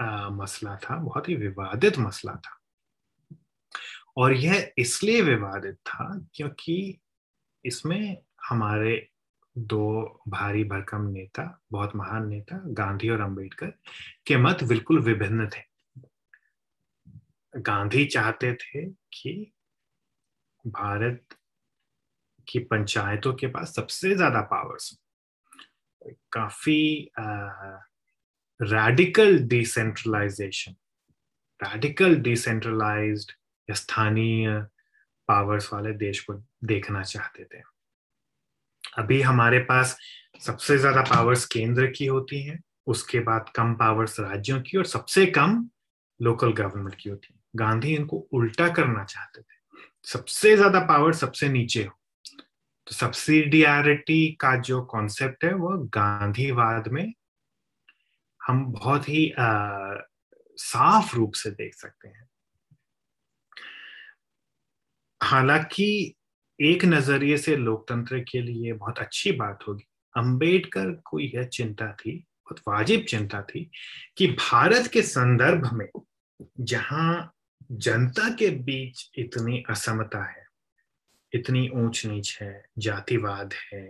आ, मसला था, बहुत ही विवादित मसला था। और यह इसलिए विवादित था क्योंकि इसमें हमारे दो भारी भरकम नेता, बहुत महान नेता, गांधी और अंबेडकर के मत बिल्कुल विभिन्न थे। गांधी चाहते थे कि भारत की पंचायतों के पास सबसे ज्यादा पावर्स, काफी रैडिकल डिसेंट्रलाइजेशन, रैडिकल डिसेंट्रलाइज्ड स्थानीय पावर्स वाले देश को देखना चाहते थे। अभी हमारे पास सबसे ज्यादा पावर्स केंद्र की होती हैं, उसके बाद कम पावर्स राज्यों की और सबसे कम लोकल गवर्नमेंट की होती है। गांधी इनको उल्टा करना चाहते थे, सबसे ज्यादा पावर सबसे नीचे हो। तो सब्सिडियरिटी का जो कॉन्सेप्ट है, वह गांधीवाद में हम बहुत ही आ, साफ रूप से देख सकते हैं। हालांकि एक नजरिए से लोकतंत्र के लिए बहुत अच्छी बात होगी। अंबेडकर को यह चिंता थी, बहुत वाजिब चिंता थी, कि भारत के संदर्भ में जहां जनता के बीच इतनी असमता है, इतनी ऊंच नीच है, जातिवाद है,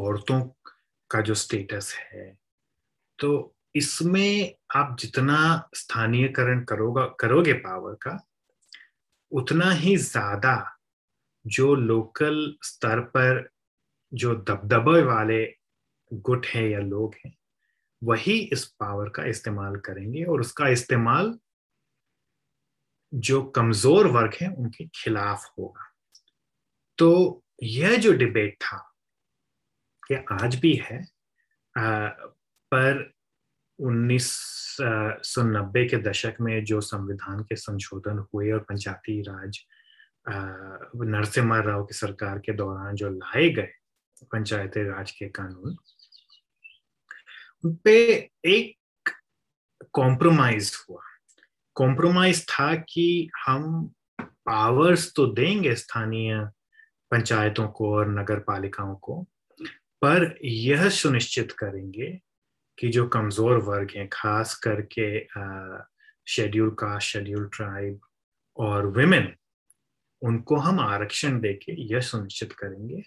औरतों का जो स्टेटस है, तो इसमें आप जितना स्थानीयकरण करोगे करोगे पावर का, उतना ही ज्यादा जो लोकल स्तर पर जो दबदबे वाले गुट हैं या लोग हैं, वही इस पावर का इस्तेमाल करेंगे और उसका इस्तेमाल जो कमजोर वर्ग हैं उनके खिलाफ होगा। तो यह जो डिबेट था यह आज भी है, आ, पर उन्नीस सौ नब्बे के दशक में जो संविधान के संशोधन हुए और पंचायती राज नरसिम्हा राव की सरकार के दौरान जो लाए गए पंचायती राज के कानून, उनपे एक कॉम्प्रोमाइज हुआ। कॉम्प्रोमाइज था कि हम पावर्स तो देंगे स्थानीय पंचायतों को और नगर पालिकाओं को, पर यह सुनिश्चित करेंगे कि जो कमजोर वर्ग हैं, खास करके शेड्यूल कास्ट, शेड्यूल ट्राइब और विमेन, उनको हम आरक्षण देके यह सुनिश्चित करेंगे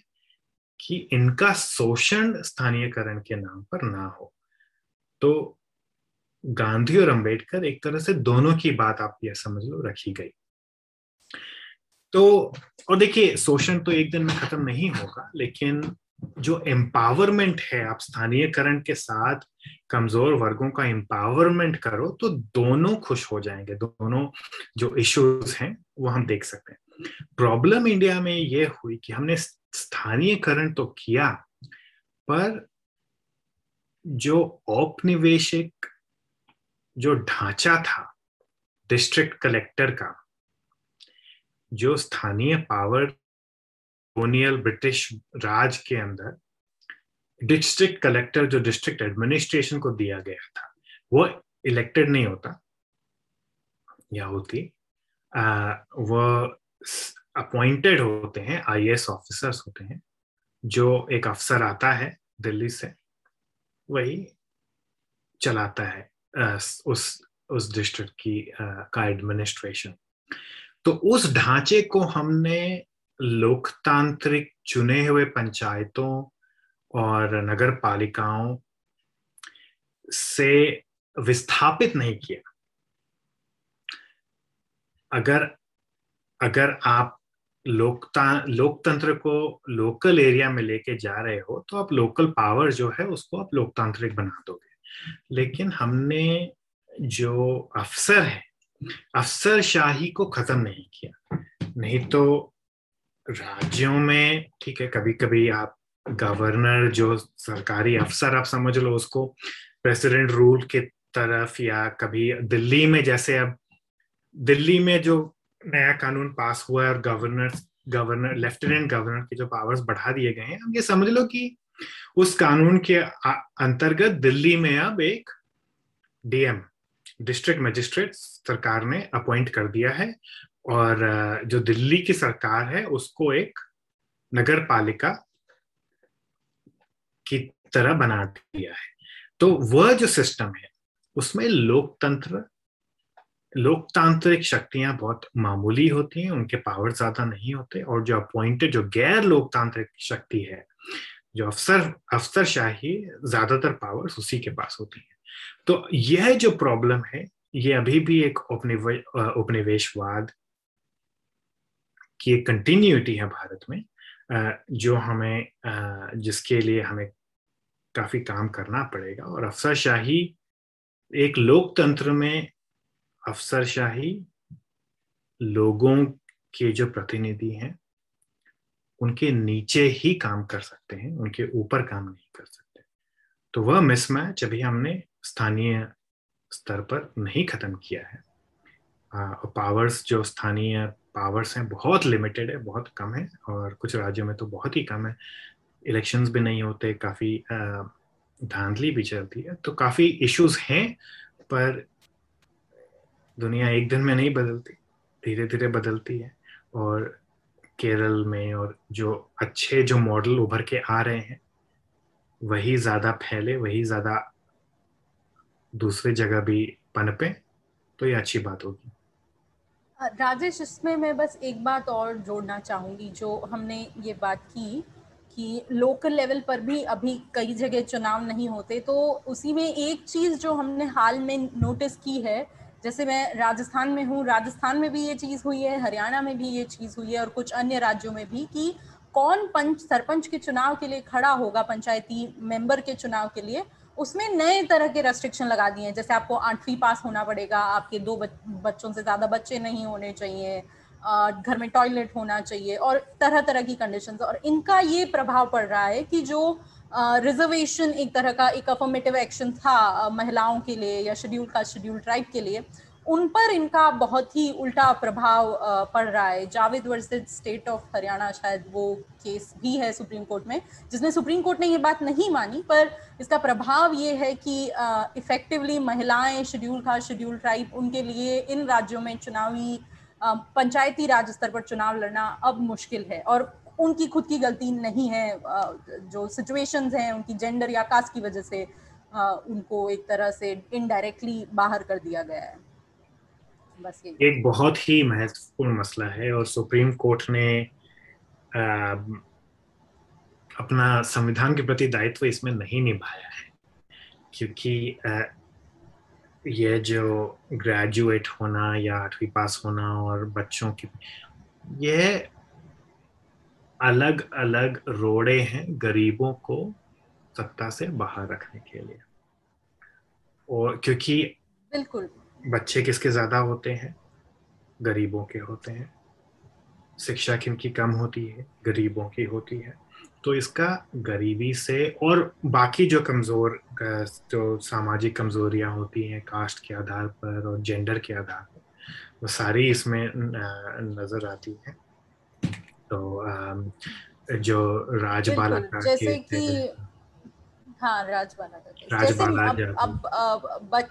कि इनका शोषण स्थानीयकरण के नाम पर ना हो। तो गांधी और अंबेडकर एक तरह से दोनों की बात आप यह समझ लो रखी गई। तो और देखिए, शोषण तो एक दिन में खत्म नहीं होगा, लेकिन जो एम्पावरमेंट है, आप स्थानीयकरण के साथ कमजोर वर्गों का एम्पावरमेंट करो तो दोनों खुश हो जाएंगे, दोनों जो इश्यूज हैं वो हम देख सकते हैं। प्रॉब्लम इंडिया में ये हुई कि हमने स्थानीयकरण तो किया, पर जो औपनिवेशिक जो ढांचा था डिस्ट्रिक्ट कलेक्टर का, जो स्थानीय पावर कॉलोनियल ब्रिटिश राज के अंदर डिस्ट्रिक्ट कलेक्टर, जो डिस्ट्रिक्ट एडमिनिस्ट्रेशन को दिया गया था, वो इलेक्टेड नहीं होता या होती, वो अपॉइंटेड होते हैं, आईएएस ऑफिसर्स होते हैं। जो एक अफसर आता है दिल्ली से, वही चलाता है उस उस डिस्ट्रिक्ट की का एडमिनिस्ट्रेशन। तो उस ढांचे को हमने लोकतांत्रिक चुने हुए पंचायतों और नगर पालिकाओं से विस्थापित नहीं किया। अगर अगर आप लोकता लोकतंत्र को लोकल एरिया में लेके जा रहे हो तो आप लोकल पावर जो है उसको आप लोकतांत्रिक बना दोगे, लेकिन हमने जो अफसर है, अफसरशाही को खत्म नहीं किया। नहीं तो राज्यों में ठीक है, कभी कभी आप गवर्नर, जो सरकारी अफसर आप समझ लो उसको, प्रेसिडेंट रूल के तरफ, या कभी दिल्ली में, जैसे अब दिल्ली में जो नया कानून पास हुआ है और गवर्नर गवर्नर लेफ्टिनेंट गवर्नर के जो पावर्स बढ़ा दिए गए हैं, हम ये समझ लो कि उस कानून के अंतर्गत दिल्ली में अब एक डीएम, डिस्ट्रिक्ट मजिस्ट्रेट, सरकार ने अपॉइंट कर दिया है और जो दिल्ली की सरकार है उसको एक नगर पालिका की तरह बना दिया है। तो वह जो सिस्टम है उसमें लोकतंत्र, लोकतांत्रिक शक्तियां बहुत मामूली होती हैं, उनके पावर ज्यादा नहीं होते, और जो अपॉइंटेड, जो गैर लोकतांत्रिक शक्ति है, जो अफसर अफसरशाही, ज्यादातर पावर्स उसी के पास होती है। तो यह जो प्रॉब्लम है ये अभी भी एक उपनिवे उपनिवेशवाद की एक कंटिन्यूटी है भारत में, जो हमें, जिसके लिए हमें काफी काम करना पड़ेगा। और अफसरशाही, एक लोकतंत्र में अफसरशाही लोगों के जो प्रतिनिधि हैं उनके नीचे ही काम कर सकते हैं, उनके ऊपर काम नहीं कर सकते। तो वह मिसमैच अभी हमने स्थानीय स्तर पर नहीं खत्म किया है। पावर्स, जो स्थानीय पावर्स हैं, बहुत लिमिटेड है, बहुत कम है, और कुछ राज्यों में तो बहुत ही कम है। इलेक्शंस भी नहीं होते, काफ़ी धांधली भी चलती है। तो काफ़ी इश्यूज हैं, पर दुनिया एक दिन में नहीं बदलती, धीरे धीरे बदलती है। और केरल में और जो अच्छे जो मॉडल उभर के आ रहे हैं वही ज़्यादा फैले, वही ज़्यादा दूसरी जगह भी पनपे, तो ये अच्छी बात होगी। राजेश, इसमें मैं बस एक बात और जोड़ना चाहूँगी। जो हमने ये बात की कि लोकल लेवल पर भी अभी कई जगह चुनाव नहीं होते, तो उसी में एक चीज़ जो हमने हाल में नोटिस की है, जैसे मैं राजस्थान में हूँ, राजस्थान में भी ये चीज़ हुई है, हरियाणा में भी ये चीज़ हुई है और कुछ अन्य राज्यों में भी, कि कौन पंच सरपंच के चुनाव के लिए खड़ा होगा, पंचायती मेंबर के चुनाव के लिए, उसमें नए तरह के रेस्ट्रिक्शन लगा दिए हैं। जैसे आपको आठवीं पास होना पड़ेगा, आपके दो बच, बच्चों से ज़्यादा बच्चे नहीं होने चाहिए, घर में टॉयलेट होना चाहिए और तरह तरह की कंडीशंस। और इनका ये प्रभाव पड़ रहा है कि जो रिजर्वेशन एक तरह का एक अफर्मेटिव एक्शन था महिलाओं के लिए या शेड्यूल का शेड्यूल ट्राइब के लिए, उन पर इनका बहुत ही उल्टा प्रभाव पड़ रहा है। Javed versus state of Haryana शायद वो केस भी है सुप्रीम कोर्ट में, जिसमें सुप्रीम कोर्ट ने ये बात नहीं मानी, पर इसका प्रभाव ये है कि इफेक्टिवली महिलाएं शेड्यूल खास शेड्यूल ट्राइब, उनके लिए इन राज्यों में चुनावी पंचायती राज स्तर पर चुनाव लड़ना अब मुश्किल है। और उनकी खुद की गलती नहीं है, जो सिचुएशंस हैं उनकी जेंडर या कास्ट की वजह से उनको एक तरह से इनडायरेक्टली बाहर कर दिया गया है। बस ये एक बहुत ही महत्वपूर्ण मसला है और सुप्रीम कोर्ट ने आ, अपना संविधान के प्रति दायित्व इसमें नहीं निभाया है, क्योंकि आ, ये जो ग्रेजुएट होना या आठवीं पास होना और बच्चों की, ये अलग अलग रोड़े हैं गरीबों को सत्ता से बाहर रखने के लिए। और क्योंकि बिल्कुल बच्चे किसके ज्यादा होते हैं, गरीबों के होते हैं, शिक्षा किनकी कम होती है, गरीबों की होती है, तो इसका गरीबी से और बाकी जो कमज़ोर जो सामाजिक कमजोरियां होती हैं कास्ट के आधार पर और जेंडर के आधार पर, वो सारी इसमें नजर आती है। तो जो राजबाला जैसे कि हाँ राजबाला राजबाला अब, अब, अब बच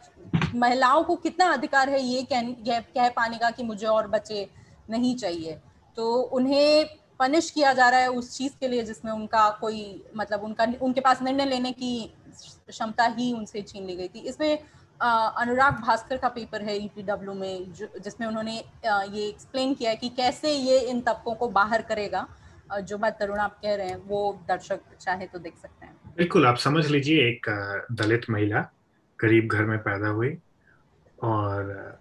महिलाओं को कितना अधिकार है ये कह, कह पाने का कि मुझे और बच्चे नहीं चाहिए, तो उन्हें पनिश किया जा रहा है उस चीज के लिए जिसमें उनका कोई मतलब उनका उनके पास निर्णय लेने की क्षमता ही उनसे छीन ली गई थी। इसमें आ, अनुराग भास्कर का पेपर है ई पी डब्ल्यू में, जिसमें उन्होंने आ, ये एक्सप्लेन किया है कि कैसे ये इन तबकों को बाहर करेगा। जो बात तरुण आप कह रहे हैं वो दर्शक चाहे तो देख सकते हैं। बिल्कुल, आप समझ लीजिए एक दलित महिला गरीब घर में पैदा हुई और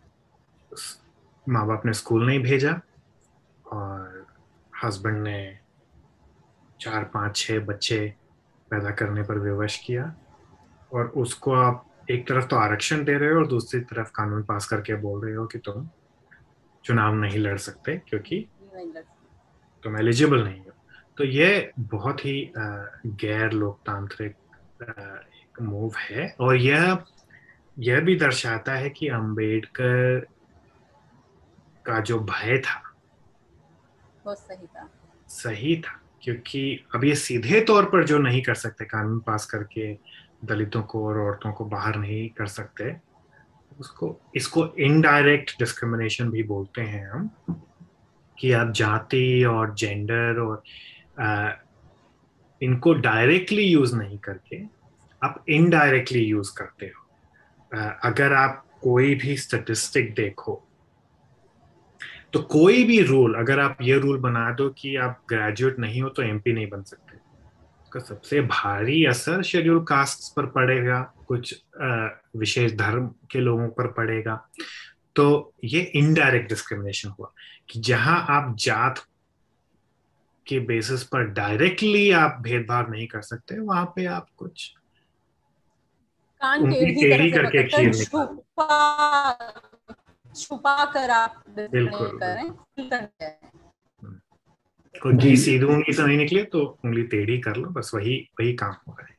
माँ बाप ने स्कूल नहीं भेजा और हस्बैंड ने चार पाँच छः बच्चे पैदा करने पर विवश किया, और उसको आप एक तरफ तो आरक्षण दे रहे हो और दूसरी तरफ कानून पास करके बोल रहे हो कि तुम चुनाव नहीं लड़ सकते क्योंकि तुम एलिजिबल नहीं हो। तो ये बहुत ही गैर लोकतांत्रिक एक मूव है और यह यह भी दर्शाता है कि अंबेडकर का जो भय था सही था सही था क्योंकि अब ये सीधे तौर पर जो नहीं कर सकते, कानून पास करके दलितों को और औरतों को बाहर नहीं कर सकते, उसको इसको इनडायरेक्ट डिस्क्रिमिनेशन भी बोलते हैं हम, कि आप जाति और जेंडर और आ, इनको डायरेक्टली यूज नहीं करके आप इनडायरेक्टली यूज करते हो। आ, अगर आप कोई भी स्टैटिस्टिक देखो तो कोई भी रूल, अगर आप ये रूल बना दो कि आप ग्रेजुएट नहीं हो तो एमपी नहीं बन सकते, उसका सबसे भारी असर शेड्यूल कास्ट्स पर पड़ेगा, कुछ विशेष धर्म के लोगों पर पड़ेगा। तो ये इनडायरेक्ट डिस्क्रिमिनेशन हुआ कि जहां आप जात के बेसिस पर डायरेक्टली आप भेदभाव नहीं कर सकते, वहां पे आप कुछ टेढ़ी करके छुपा कर आप बिल्कुल करें, सीधी उंगली से नहीं निकले तो उंगली टेढ़ी कर लो, बस वही वही काम हो रहा है।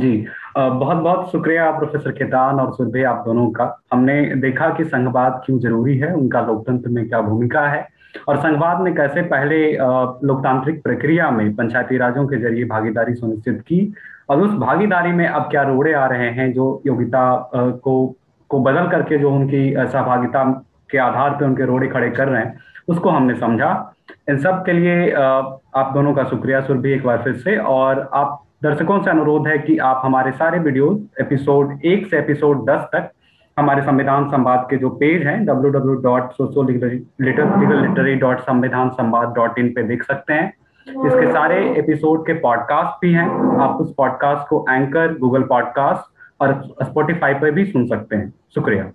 जी, बहुत बहुत शुक्रिया प्रोफेसर खेतान और सुरभि आप दोनों का। हमने देखा कि संघवाद क्यों जरूरी है, उनका लोकतंत्र में क्या भूमिका है और संघवाद ने कैसे पहले लोकतांत्रिक प्रक्रिया में पंचायती राजों के जरिए भागीदारी सुनिश्चित की और उस भागीदारी में अब क्या रोड़े आ रहे हैं जो योग्यता को को बदल करके जो उनकी सहभागिता के आधार पर उनके रोड़े खड़े कर रहे हैं, उसको हमने समझा। इन सब के लिए आप दोनों का शुक्रिया सुरभि एक बार फिर से, और आप दर्शकों से अनुरोध है कि आप हमारे सारे वीडियोस एपिसोड एक से एपिसोड दस तक हमारे संविधान संवाद के जो पेज हैं W W W dot socio literary dot Samvidhan Samvad dot in पे देख सकते हैं। इसके सारे एपिसोड के पॉडकास्ट भी हैं, आप उस पॉडकास्ट को एंकर, गूगल पॉडकास्ट और स्पॉटिफाई पर भी सुन सकते हैं। शुक्रिया।